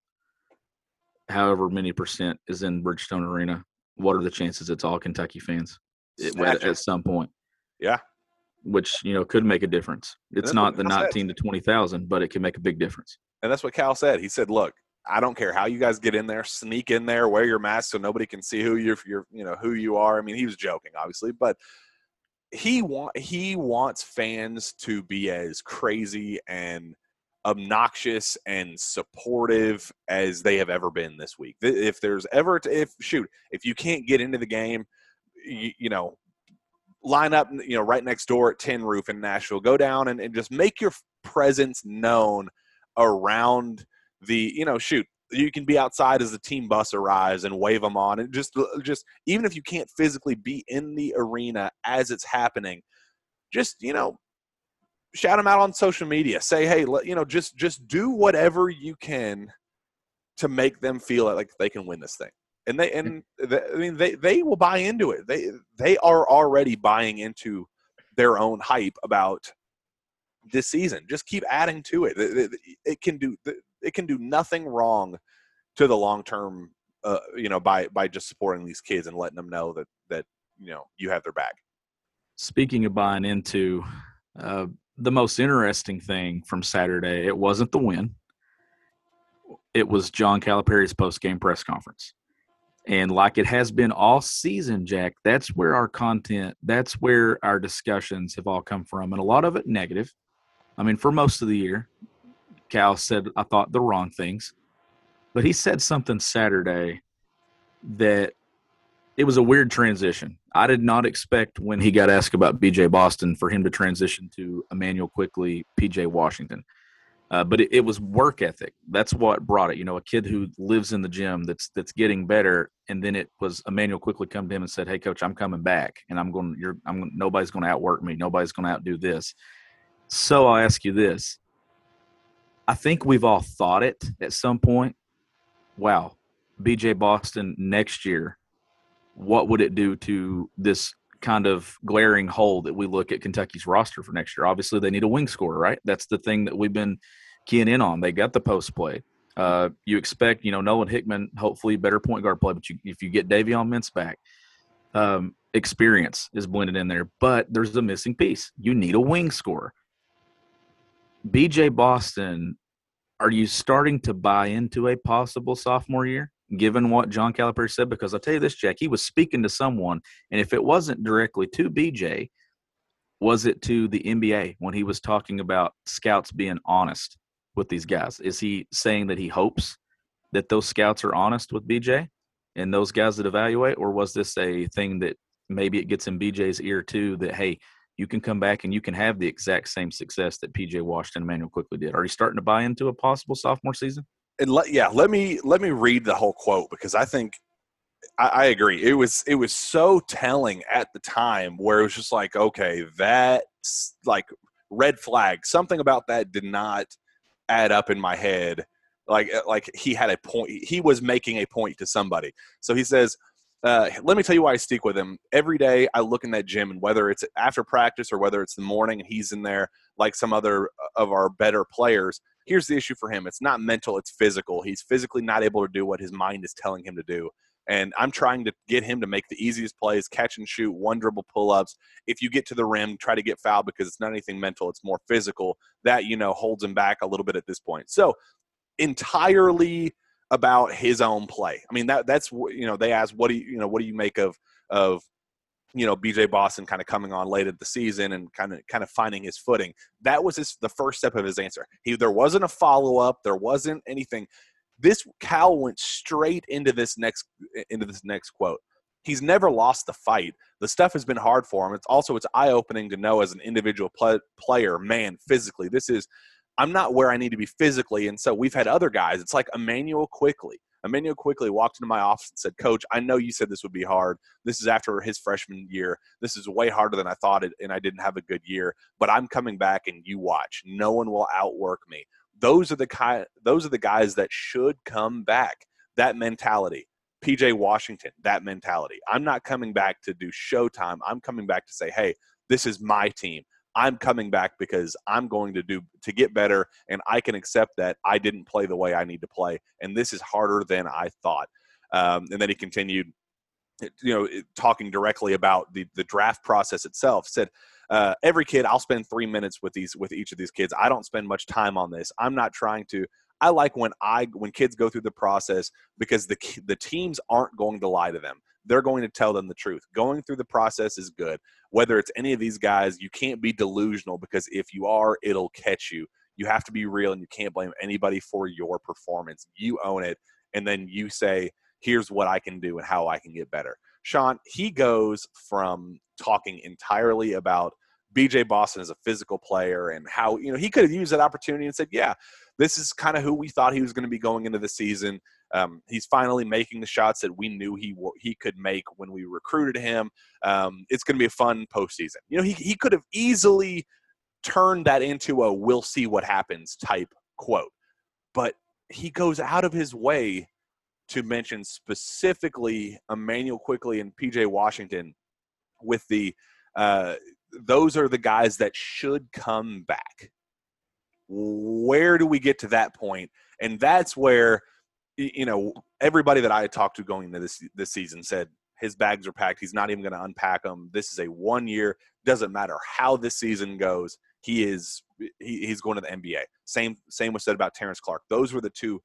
however many percent is in Bridgestone Arena, what are the chances it's all Kentucky fans it, at, at some point? Yeah. Which, you know, could make a difference. It's not the nineteen to twenty thousand, but it can make a big difference. And that's what Cal said. He said, look, I don't care how you guys get in there, sneak in there, wear your mask so nobody can see who you're, you're you know, who you are. I mean, he was joking, obviously, but he want he wants fans to be as crazy and obnoxious and supportive as they have ever been this week. If there's ever, if shoot, if you can't get into the game, you, you know, line up, you know, right next door at Tin Roof in Nashville, go down and, and just make your presence known around the, you know, shoot, you can be outside as the team bus arrives and wave them on. And just, just even if you can't physically be in the arena as it's happening, just, you know, shout them out on social media. Say, hey, let, you know, just just do whatever you can to make them feel like they can win this thing. And they and they, I mean they they will buy into it. They they are already buying into their own hype about this season. Just keep adding to it. It, it, it can do it can do nothing wrong to the long term. Uh, you know, by by just supporting these kids and letting them know that that you know you have their back. Speaking of buying into. Uh, The most interesting thing from Saturday, it wasn't the win. It was John Calipari's post-game press conference. And like it has been all season, Jack, that's where our content, that's where our discussions have all come from. And a lot of it negative. I mean, for most of the year, Cal said, I thought, the wrong things. But he said something Saturday that it was a weird transition. I did not expect when he got asked about B J Boston for him to transition to Immanuel Quickley, P J Washington. Uh, but it, it was work ethic. That's what brought it. You know, a kid who lives in the gym that's that's getting better, and then it was Immanuel Quickley come to him and said, "Hey, coach, I'm coming back, and I'm going. You're. I'm. Nobody's going to outwork me. Nobody's going to outdo this." So I'll ask you this. I think we've all thought it at some point. Wow, B J Boston next year. What would it do to this kind of glaring hole that we look at Kentucky's roster for next year? Obviously, they need a wing scorer, right? That's the thing that we've been keying in on. They got the post play. Uh, you expect, you know, Nolan Hickman, hopefully better point guard play, but you, if you get Davion Mintz back, um, experience is blended in there. But there's a missing piece. You need a wing scorer. B J Boston, are you starting to buy into a possible sophomore year? Given what John Calipari said, because I'll tell you this, Jack, he was speaking to someone, and if it wasn't directly to B J, was it to the N B A when he was talking about scouts being honest with these guys? Is he saying that he hopes that those scouts are honest with B J and those guys that evaluate, or was this a thing that maybe it gets in B J's ear too that, hey, you can come back and you can have the exact same success that P J Washington and Immanuel Quickley did? Are you starting to buy into a possible sophomore season? And let, yeah, let me let me read the whole quote because I think I, I agree. It was it was so telling at the time where it was just like, okay, that's like red flag. Something about that did not add up in my head. Like like he had a point. He was making a point to somebody. So he says, uh, let me tell you why I stick with him. Every day I look in that gym, and whether it's after practice or whether it's the morning and he's in there like some other of our better players, here's the issue for him. It's not mental, it's physical. He's physically not able to do what his mind is telling him to do. And I'm trying to get him to make the easiest plays, catch and shoot, one dribble pull-ups. If you get to the rim, try to get fouled because it's not anything mental, it's more physical. That, you know, holds him back a little bit at this point. So entirely about his own play. I mean, that that's, you know, they asked, what do you, you know, what do you make of, of, you know, B J Boston kind of coming on late at the season and kind of kind of finding his footing. That was his, the first step of his answer. He there wasn't a follow-up. There wasn't anything. This Cal went straight into this next into this next quote. He's never lost the fight. The stuff has been hard for him. It's also it's eye-opening to know as an individual play, player, man, physically. This is I'm not where I need to be physically, and so we've had other guys. It's like Immanuel Quickley. Immanuel Quickley walked into my office and said, Coach, I know you said this would be hard. This is after his freshman year. This is way harder than I thought it, and I didn't have a good year. But I'm coming back, and you watch. No one will outwork me. Those are the ki- Those are the guys that should come back. That mentality. P J Washington, that mentality. I'm not coming back to do showtime. I'm coming back to say, hey, this is my team. I'm coming back because I'm going to do to get better, and I can accept that I didn't play the way I need to play, and this is harder than I thought. Um, and then he continued, you know, talking directly about the the draft process itself. Said uh, every kid, I'll spend three minutes with these with each of these kids. I don't spend much time on this. I'm not trying to. I like when I when kids go through the process, because the the teams aren't going to lie to them. They're going to tell them the truth. Going through the process is good. Whether it's any of these guys, you can't be delusional, because if you are, it'll catch you. You have to be real, and you can't blame anybody for your performance. You own it, and then you say, here's what I can do and how I can get better. Sean, he goes from talking entirely about B J Boston as a physical player and how, you know, he could have used that opportunity and said, yeah, this is kind of who we thought he was going to be going into the season. Um, he's finally making the shots that we knew he he could make when we recruited him. Um, it's going to be a fun postseason. You know, he he could have easily turned that into a "we'll see what happens" type quote, but he goes out of his way to mention specifically Immanuel Quickley and P J Washington with the uh, those are the guys that should come back. Where do we get to that point? And that's where, you know, everybody that I had talked to going into this this season said his bags are packed. He's not even going to unpack them. This is a one year. Doesn't matter how this season goes. He is he, he's going to the N B A. Same same was said about Terrence Clarke. Those were the two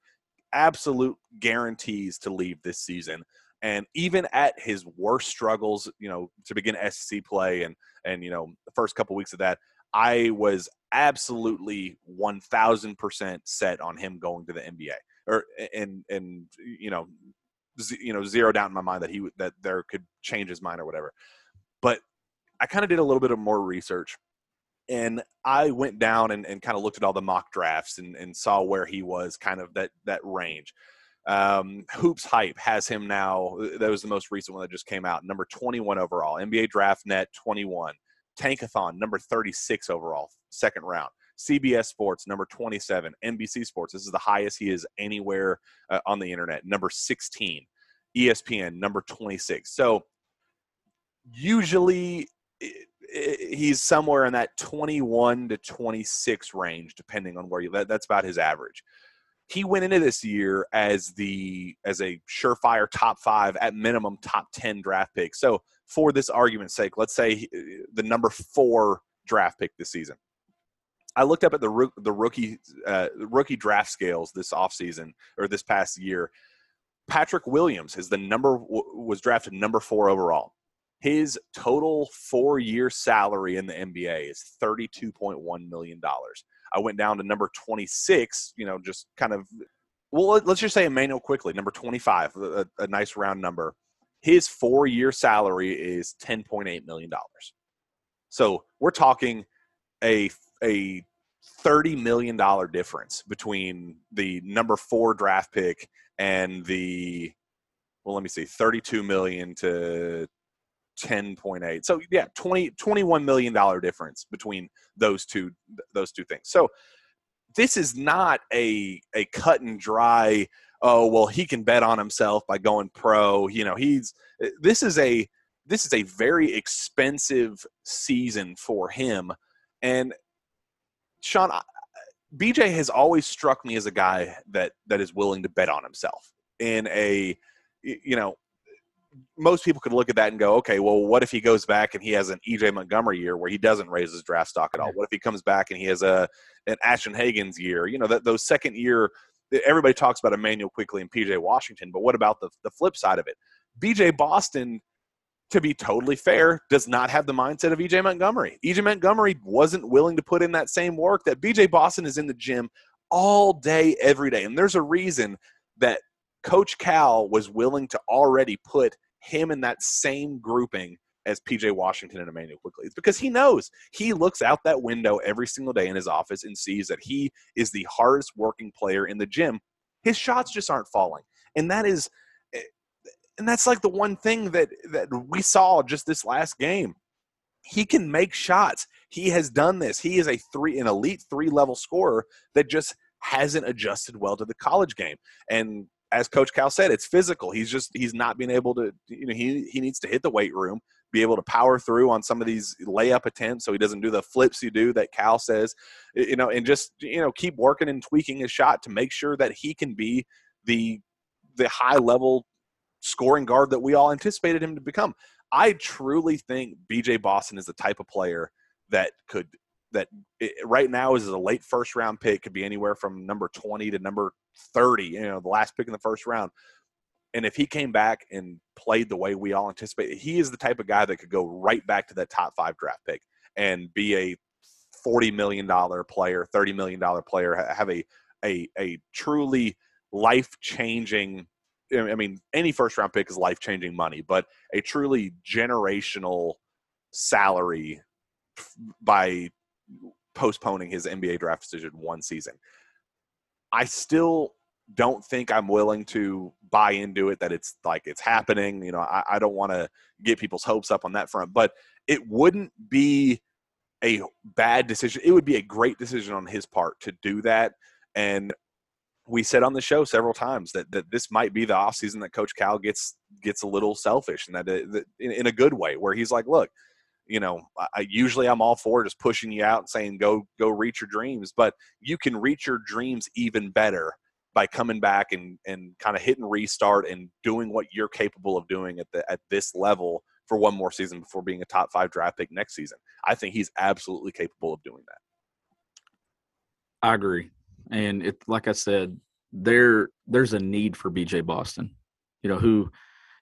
absolute guarantees to leave this season. And even at his worst struggles, you know, to begin S E C play and and you know the first couple weeks of that, I was absolutely one thousand percent set on him going to the N B A. Or and and you know, z- you know, zeroed out in my mind that he that there could change his mind or whatever. But I kind of did a little bit of more research, and I went down and, and kind of looked at all the mock drafts and, and saw where he was, kind of that that range. Um, Hoops Hype has him now. That was the most recent one that just came out, number twenty-one overall. N B A Draft Net twenty-one. Tankathon number thirty-six overall, second round. C B S Sports, number twenty-seven. N B C Sports, this is the highest he is anywhere uh, on the internet, number sixteen. E S P N, number twenty-six. So usually it, it, he's somewhere in that twenty-one to twenty-six range, depending on where you that, – that's about his average. He went into this year as the as a surefire top five, at minimum top ten draft pick. So for this argument's sake, let's say he, the number four draft pick this season. I looked up at the the rookie uh, rookie draft scales this offseason or this past year. Patrick Williams is the number was drafted number four overall. His total four-year salary in the N B A is thirty-two point one million dollars. I went down to number twenty-six, you know, just kind of – well, let's just say Immanuel Quickley, number twenty-five, a, a nice round number. His four-year salary is ten point eight million dollars. So we're talking a – a thirty million dollars difference between the number four draft pick and the, well, let me see, thirty-two million to ten point eight. So yeah, twenty, twenty-one million dollars difference between those two, those two things. So this is not a, a cut and dry, oh, well, he can bet on himself by going pro. You know, he's, this is a, this is a very expensive season for him. And Sean, B J has always struck me as a guy that, that is willing to bet on himself. In a, you know, most people could look at that and go, okay, well, what if he goes back and he has an E J Montgomery year where he doesn't raise his draft stock at all? What if he comes back and he has a an Ashton Hagans year? You know, that those second year, everybody talks about Immanuel Quickley and P J Washington, but what about the the flip side of it? B J Boston, to be totally fair, does not have the mindset of E J Montgomery. E J Montgomery wasn't willing to put in that same work that B J Boston is in the gym all day, every day. And there's a reason that Coach Cal was willing to already put him in that same grouping as P J Washington and Immanuel Quickley. It's because he knows. He looks out that window every single day in his office and sees that he is the hardest working player in the gym. His shots just aren't falling. And that is – And that's like the one thing that, that we saw just this last game. He can make shots. He has done this. He is a three, an elite three-level scorer that just hasn't adjusted well to the college game. And as Coach Cal said, it's physical. He's just he's not being able to. You know, he he needs to hit the weight room, be able to power through on some of these layup attempts, so he doesn't do the flips you do that Cal says. You know, and just you know keep working and tweaking his shot to make sure that he can be the the high-level scoring guard that we all anticipated him to become. I truly think B J Boston is the type of player that could that it, right now is a late first round pick, could be anywhere from number twenty to number thirty, you know, the last pick in the first round. And if he came back and played the way we all anticipate, he is the type of guy that could go right back to that top five draft pick and be a forty million dollars player, thirty million dollars player, have a, a, a truly life-changing, I mean, any first-round pick is life-changing money, but a truly generational salary by postponing his N B A draft decision one season. I still don't think I'm willing to buy into it that it's like it's happening. You know, I, I don't want to get people's hopes up on that front, but it wouldn't be a bad decision. It would be a great decision on his part to do that. And we said on the show several times that, that this might be the offseason that Coach Cal gets gets a little selfish, and that, that in, in a good way, where he's like, look, you know, I, usually I'm all for just pushing you out and saying, go, go reach your dreams, but you can reach your dreams even better by coming back and, and kind of hit and restart and doing what you're capable of doing at the at this level for one more season before being a top five draft pick next season. I think he's absolutely capable of doing that. I agree. And it, like I said, there there's a need for B J Boston, you know, who,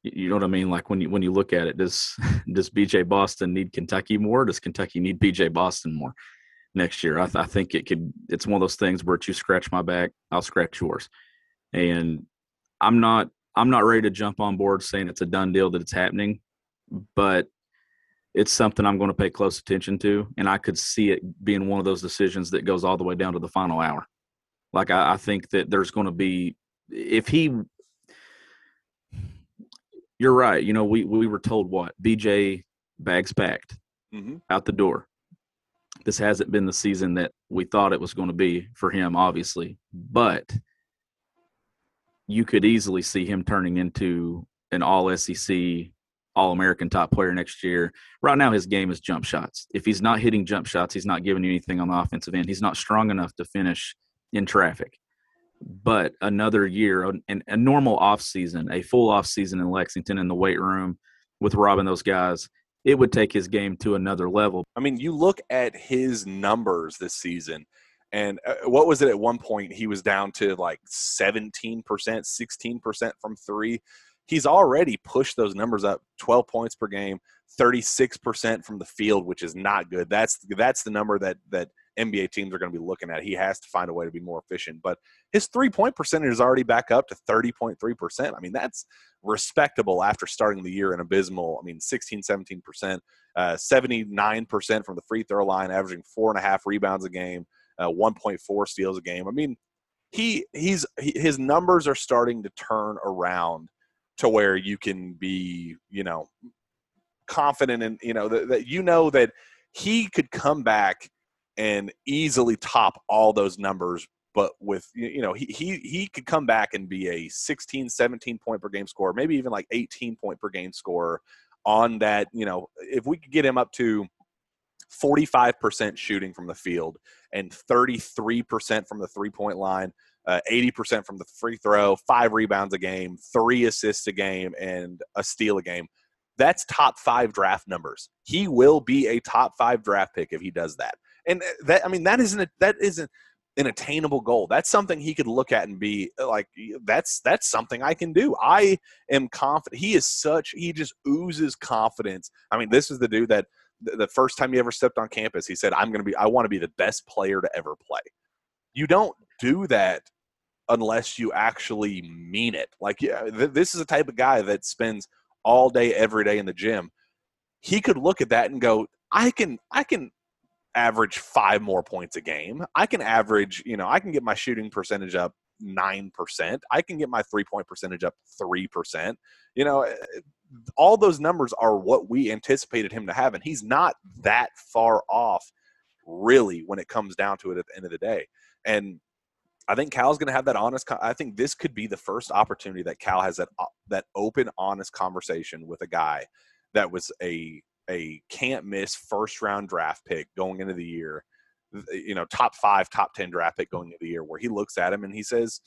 you know what I mean? Like when you, when you look at it, does, does B J Boston need Kentucky more? Does Kentucky need B J Boston more next year? I, th- I think it could, it's one of those things where if you scratch my back, I'll scratch yours. And I'm not, I'm not ready to jump on board saying it's a done deal, that it's happening, but it's something I'm going to pay close attention to. And I could see it being one of those decisions that goes all the way down to the final hour. Like, I, I think that there's going to be, if he, you're right. You know, we, we were told what? B J, bags packed, mm-hmm. out the door. This hasn't been the season that we thought it was going to be for him, obviously. But you could easily see him turning into an all S E C, all-American top player next year. Right now his game is jump shots. If he's not hitting jump shots, he's not giving you anything on the offensive end. He's not strong enough to finish in traffic. But another year, an, a normal offseason, a full offseason in Lexington in the weight room with Rob and those guys, it would take his game to another level. I mean, you look at his numbers this season, and what was it at one point? He was down to like seventeen percent, sixteen percent from three. He's already pushed those numbers up, twelve points per game, thirty-six percent from the field, which is not good. That's that's the number that that N B A teams are going to be looking at. He has to find a way to be more efficient. But his three-point percentage is already back up to thirty point three percent. I mean, that's respectable after starting the year in abysmal. I mean, sixteen, seventeen percent, uh, seventy-nine percent from the free throw line, averaging four and a half rebounds a game, uh, one point four steals a game. I mean, he he's he, his numbers are starting to turn around to where you can be, you know, confident in, you know, that, that you know that he could come back and easily top all those numbers, but with, you know, he he he could come back and be a sixteen, seventeen point per game scorer, maybe even like eighteen point per game scorer on that, you know, if we could get him up to forty-five percent shooting from the field and thirty-three percent from the three-point line, Uh, eighty percent from the free throw, five rebounds a game, three assists a game, and a steal a game. That's top five draft numbers. He will be a top five draft pick if he does that. And that, I mean, that isn't a, that isn't an attainable goal. That's something he could look at and be like, that's that's something I can do. I am confident. He is such, he just oozes confidence. I mean, this is the dude that the first time he ever stepped on campus, he said, I'm going to be, I want to be the best player to ever play. You don't do that unless you actually mean it. Like, yeah, th- this is the type of guy that spends all day, every day in the gym. He could look at that and go, I can, I can average five more points a game. I can average, you know, I can get my shooting percentage up nine percent. I can get my three-point percentage up three percent. You know, all those numbers are what we anticipated him to have, and he's not that far off really when it comes down to it at the end of the day. And I think Cal's going to have that honest – I think this could be the first opportunity that Cal has that that open, honest conversation with a guy that was a a can't-miss first-round draft pick going into the year, you know, top five, top ten draft pick going into the year, where he looks at him and he says,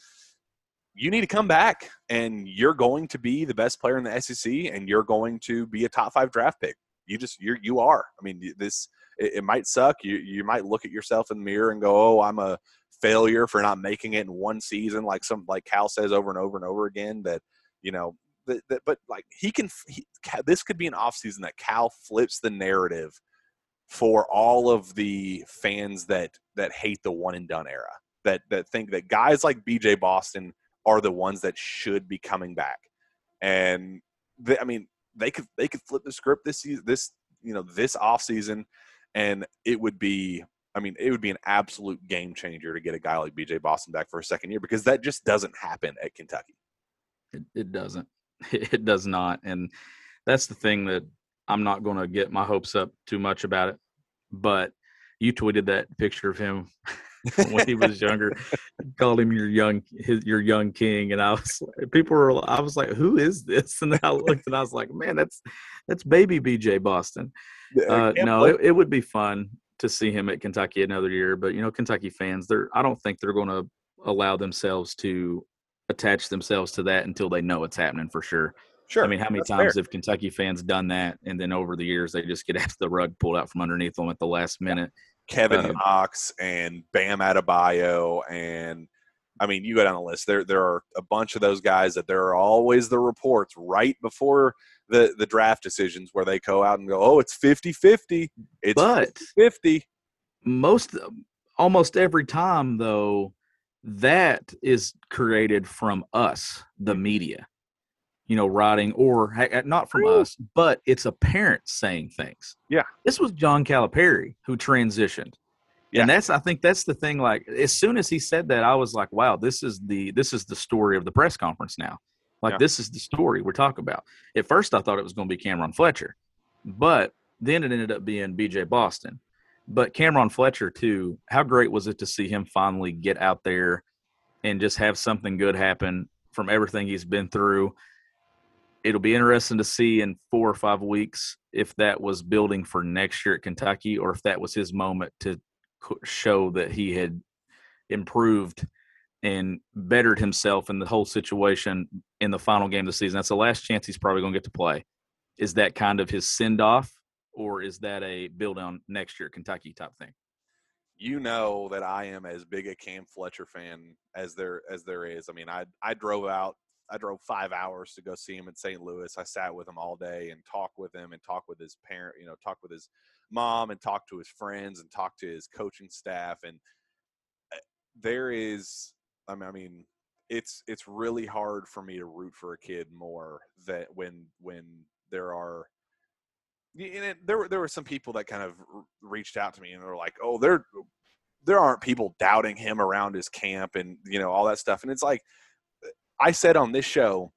you need to come back and you're going to be the best player in the S E C and you're going to be a top five draft pick. You just – you you are. I mean, this – it, it might suck. You you might look at yourself in the mirror and go, oh, I'm a failure for not making it in one season, like some like Cal says over and over and over again. That you know, that, that, but like he can. He, this could be an offseason that Cal flips the narrative for all of the fans that that hate the one and done era, that that think that guys like B J Boston are the ones that should be coming back. And they, I mean, they could they could flip the script this this you know this offseason, and it would be I mean it would be an absolute game changer to get a guy like B J Boston back for a second year, because that just doesn't happen at Kentucky. It, it doesn't. It does not. And that's the thing that I'm not going to get my hopes up too much about it. But you tweeted that picture of him when he was younger, called him your young his, your young king, and I was like, people were I was like, who is this? And then I looked and I was like, man, that's that's baby B J Boston. Uh, no, it, it would be fun to see him at Kentucky another year, but you know, Kentucky fans, they're I don't think they're going to allow themselves to attach themselves to that until they know it's happening for sure. Sure. I mean, how many times fair. have Kentucky fans done that, and then over the years they just get after the rug pulled out from underneath them at the last minute? Kevin uh, Knox and Bam Adebayo, and I mean, you go down the list. There, there are a bunch of those guys that there are always the reports right before the the draft decisions where they go out and go, "Oh, it's fifty-fifty. It's but fifty." Most, almost every time though, that is created from us, the media. You know, writing or not from us, but it's a parent saying things. Yeah. This was John Calipari who transitioned. Yeah. And that's, I think that's the thing. Like, as soon as he said that, I was like, wow, this is the, this is the story of the press conference now. Like, yeah. This is the story we're talking about. At first I thought it was going to be Cameron Fletcher, but then it ended up being B J Boston. But Cameron Fletcher too, how great was it to see him finally get out there and just have something good happen from everything he's been through. It'll be interesting to see in four or five weeks if that was building for next year at Kentucky, or if that was his moment to show that he had improved and bettered himself in the whole situation in the final game of the season. That's the last chance he's probably going to get to play. Is that kind of his send-off, or is that a build on next year at Kentucky type thing? You know that I am as big a Cam Fletcher fan as there as there is. I mean, I I drove out. I drove five hours to go see him in Saint Louis. I sat with him all day and talked with him and talked with his parent, you know, talked with his mom and talked to his friends and talked to his coaching staff. And there is, I mean, I mean, it's, it's really hard for me to root for a kid more that when, when there are, and it, there were, there were some people that kind of reached out to me and they were like, oh, there, there aren't people doubting him around his camp and, you know, all that stuff. And it's like, I said on this show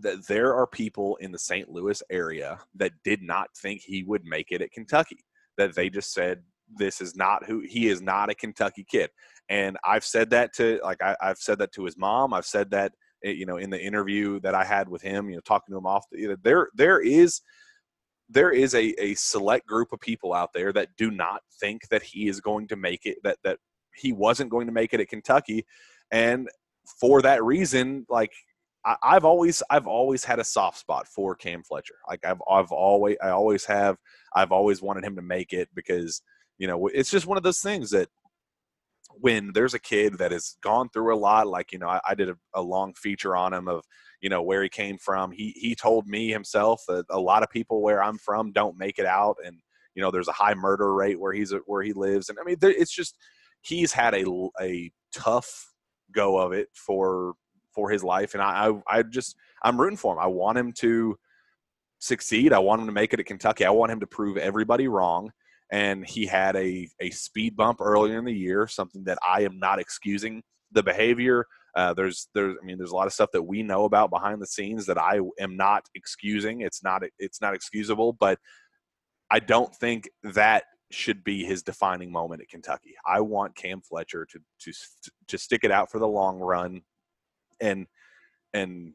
that there are people in the Saint Louis area that did not think he would make it at Kentucky, that they just said, this is not who he is, not a Kentucky kid. And I've said that to like, I, I've said that to his mom. I've said that, you know, in the interview that I had with him, you know, talking to him off the, you know, there, there is, there is a, a select group of people out there that do not think that he is going to make it, that, that he wasn't going to make it at Kentucky. And for that reason, like I, I've always, I've always had a soft spot for Cam Fletcher. Like I've, I've always, I always have, I've always wanted him to make it because, you know, it's just one of those things that when there's a kid that has gone through a lot, like, you know, I, I did a, a long feature on him of, you know, where he came from. He, he told me himself that a lot of people where I'm from don't make it out. And, you know, there's a high murder rate where he's, where he lives. And I mean, there, it's just, he's had a, a tough go of it for for his life, and I, I I just I'm rooting for him. I want him to succeed. I want him to make it at Kentucky. I want him to prove everybody wrong. And he had a a speed bump earlier in the year, something that I am not excusing the behavior. Uh, there's there's I mean there's a lot of stuff that we know about behind the scenes that I am not excusing. It's not it's not excusable, but I don't think that should be his defining moment at Kentucky. I want Cam Fletcher to to to stick it out for the long run, and and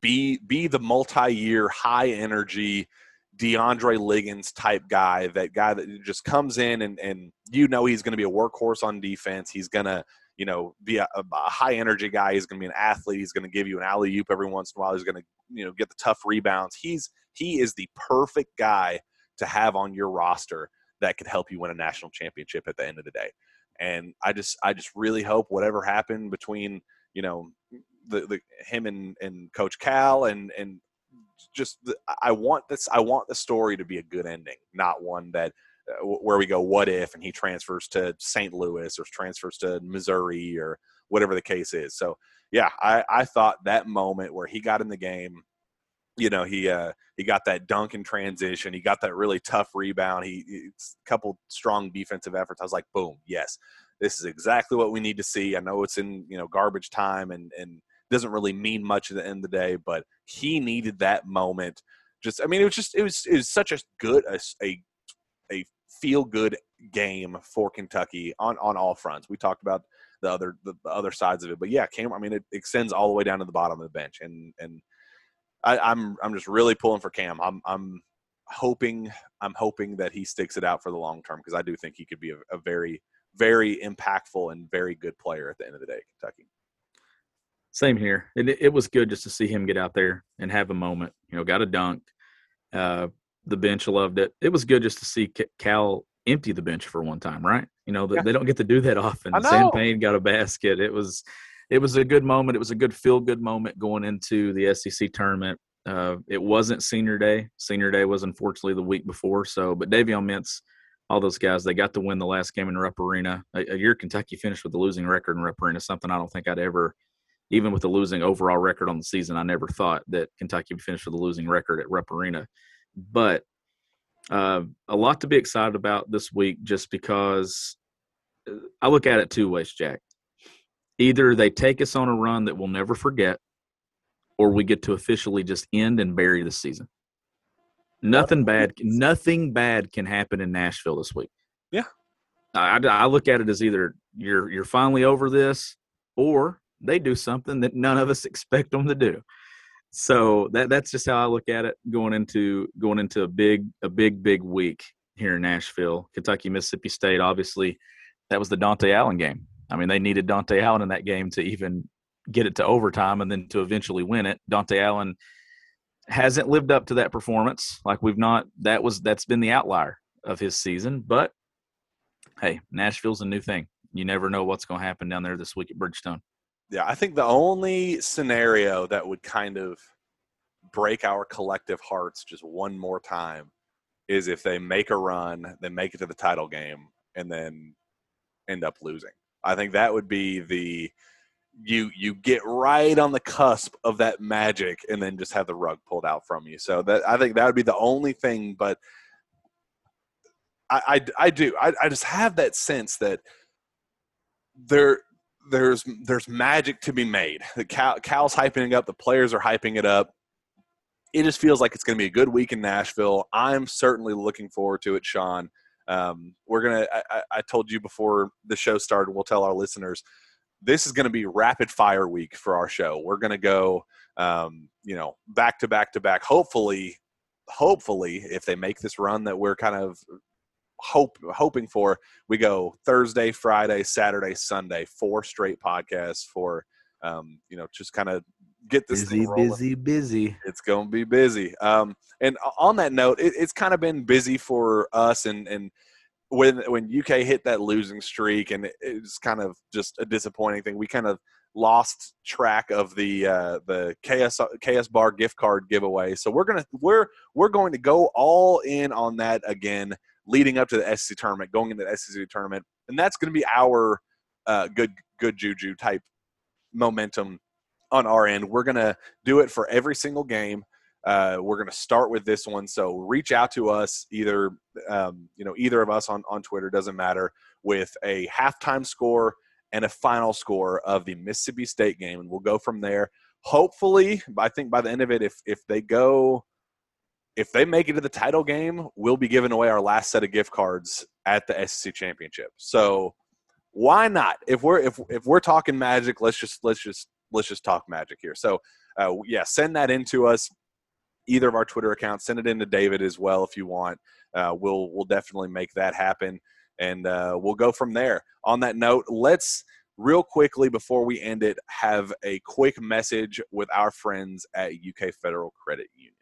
be be the multi-year high energy DeAndre Liggins type guy, that guy that just comes in and and you know he's going to be a workhorse on defense. He's going to you know be a, a high energy guy. He's going to be an athlete. He's going to give you an alley-oop every once in a while. He's going to you know get the tough rebounds. He's he is the perfect guy to have on your roster that could help you win a national championship at the end of the day. And I just, I just really hope whatever happened between, you know, the, the him and, and Coach Cal and, and just, the, I want this, I want the story to be a good ending, not one that uh, where we go, what if, and he transfers to Saint Louis or transfers to Missouri or whatever the case is. So yeah, I, I thought that moment where he got in the game, you know, he, uh, he got that dunk in transition. He got that really tough rebound. He, he a couple strong defensive efforts. I was like, boom, yes, this is exactly what we need to see. I know it's in, you know, garbage time and, and doesn't really mean much at the end of the day, but he needed that moment. Just, I mean, it was just, it was, it was such a good, a, a, a feel good game for Kentucky on, on all fronts. We talked about the other, the, the other sides of it, but yeah, Cameron, I mean, it extends all the way down to the bottom of the bench, and, and, I, I'm I'm just really pulling for Cam. I'm I'm hoping I'm hoping that he sticks it out for the long term, because I do think he could be a, a very, very impactful and very good player at the end of the day, Kentucky. Same here. It it was good just to see him get out there and have a moment. You know, got a dunk. Uh, the bench loved it. It was good just to see Cal empty the bench for one time, right? You know, yeah. They don't get to do that often. Sam Payne got a basket. It was. It was a good moment. It was a good feel-good moment going into the S E C tournament. Uh, it wasn't senior day. Senior day was unfortunately the week before. So, but Davion Mintz, all those guys, they got to win the last game in Rupp Arena. A, a year Kentucky finished with a losing record in Rupp Arena, something I don't think I'd ever, even with the losing overall record on the season, I never thought that Kentucky would finish with a losing record at Rupp Arena. But uh, a lot to be excited about this week, just because I look at it two ways, Jack. Either they take us on a run that we'll never forget, or we get to officially just end and bury the season. Nothing bad, nothing bad can happen in Nashville this week. Yeah. I, I look at it as either you're you're finally over this, or they do something that none of us expect them to do. So that that's just how I look at it going into going into a big a big big week here in Nashville. Kentucky, Mississippi State, obviously that was the Dante Allen game. I mean, they needed Dante Allen in that game to even get it to overtime and then to eventually win it. Dante Allen hasn't lived up to that performance. Like we've not – that was that's been the outlier of his season. But, hey, Nashville's a new thing. You never know what's going to happen down there this week at Bridgestone. Yeah, I think the only scenario that would kind of break our collective hearts just one more time is if they make a run, they make it to the title game, and then end up losing. I think that would be the you you get right on the cusp of that magic and then just have the rug pulled out from you. So that I think that would be the only thing. But I I, I do I, I just have that sense that there there's there's magic to be made. The Cal, Cal's hyping it up. The players are hyping it up. It just feels like it's going to be a good week in Nashville. I'm certainly looking forward to it, Sean. Um, we're going to, I told you before the show started, we'll tell our listeners, this is going to be rapid fire week for our show. We're going to go, um, you know, back to back to back. Hopefully, hopefully if they make this run that we're kind of hope hoping for, we go Thursday, Friday, Saturday, Sunday, four straight podcasts for, um, you know, just kind of get this busy, thing rolling. Busy, busy. It's going to be busy. Um, and on that note, it, it's kind of been busy for us. And, and when when U K hit that losing streak, and it, it's kind of just a disappointing thing, we kind of lost track of the uh, the K S Bar gift card giveaway. So we're gonna we're we're going to go all in on that again, leading up to the S E C tournament, going into the S E C tournament, and that's going to be our uh, good good juju type momentum. On our end, we're going to do it for every single game. Uh, we're going to start with this one. So reach out to us, either um, you know, either of us on, on Twitter, doesn't matter, with a halftime score and a final score of the Mississippi State game. And we'll go from there. Hopefully, I think by the end of it, if if they go, if they make it to the title game, we'll be giving away our last set of gift cards at the S E C Championship. So why not? If we're if if we're talking magic, let's just let's just Let's just talk magic here. So, uh, yeah, send that in to us, either of our Twitter accounts. Send it in to David as well if you want. Uh, we'll we'll definitely make that happen, and uh, we'll go from there. On that note, let's real quickly before we end it have a quick message with our friends at U K Federal Credit Union.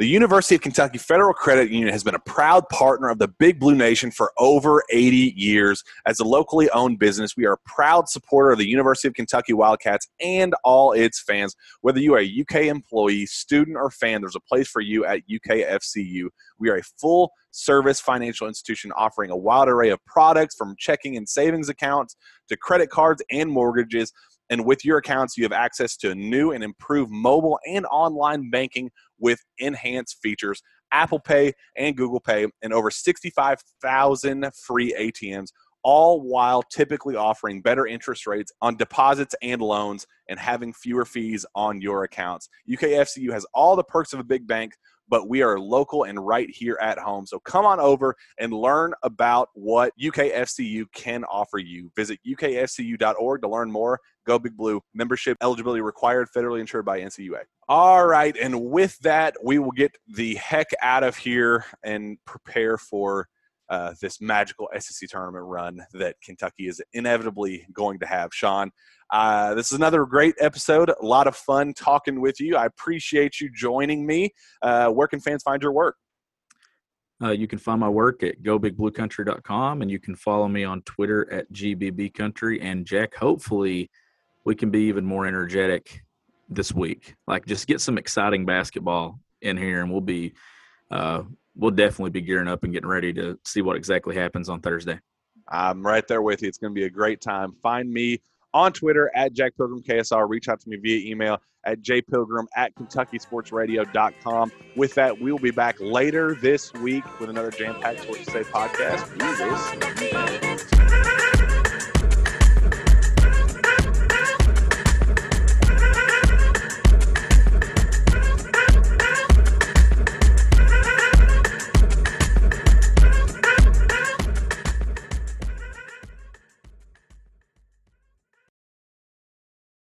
The University of Kentucky Federal Credit Union has been a proud partner of the Big Blue Nation for over eighty years. As a locally owned business, we are a proud supporter of the University of Kentucky Wildcats and all its fans. Whether you are a U K employee, student, or fan, there's a place for you at U K F C U. We are a full-service financial institution offering a wide array of products from checking and savings accounts to credit cards and mortgages. And with your accounts, you have access to a new and improved mobile and online banking with enhanced features, Apple Pay and Google Pay, and over sixty-five thousand free A T Ms, all while typically offering better interest rates on deposits and loans and having fewer fees on your accounts. U K F C U has all the perks of a big bank, but we are local and right here at home. So come on over and learn about what U K F C U can offer you. Visit U K F C U dot org to learn more. Go Big Blue. Membership eligibility required, federally insured by N C U A. All right, and with that, we will get the heck out of here and prepare for uh, this magical S E C tournament run that Kentucky is inevitably going to have. Sean, uh, this is another great episode. A lot of fun talking with you. I appreciate you joining me. Uh, where can fans find your work? Uh, you can find my work at go big blue country dot com, and you can follow me on Twitter at G B B Country. And, Jack, hopefully we can be even more energetic this week. Like, just get some exciting basketball in here, and we'll be uh, we'll definitely be gearing up and getting ready to see what exactly happens on Thursday. I'm right there with you. It's going to be a great time. Find me on Twitter at Jack Pilgrim K S R. Reach out to me via email at j pilgrim at kentucky sports radio dot com. With that, we will be back later this week with another jam-packed Sports Today podcast.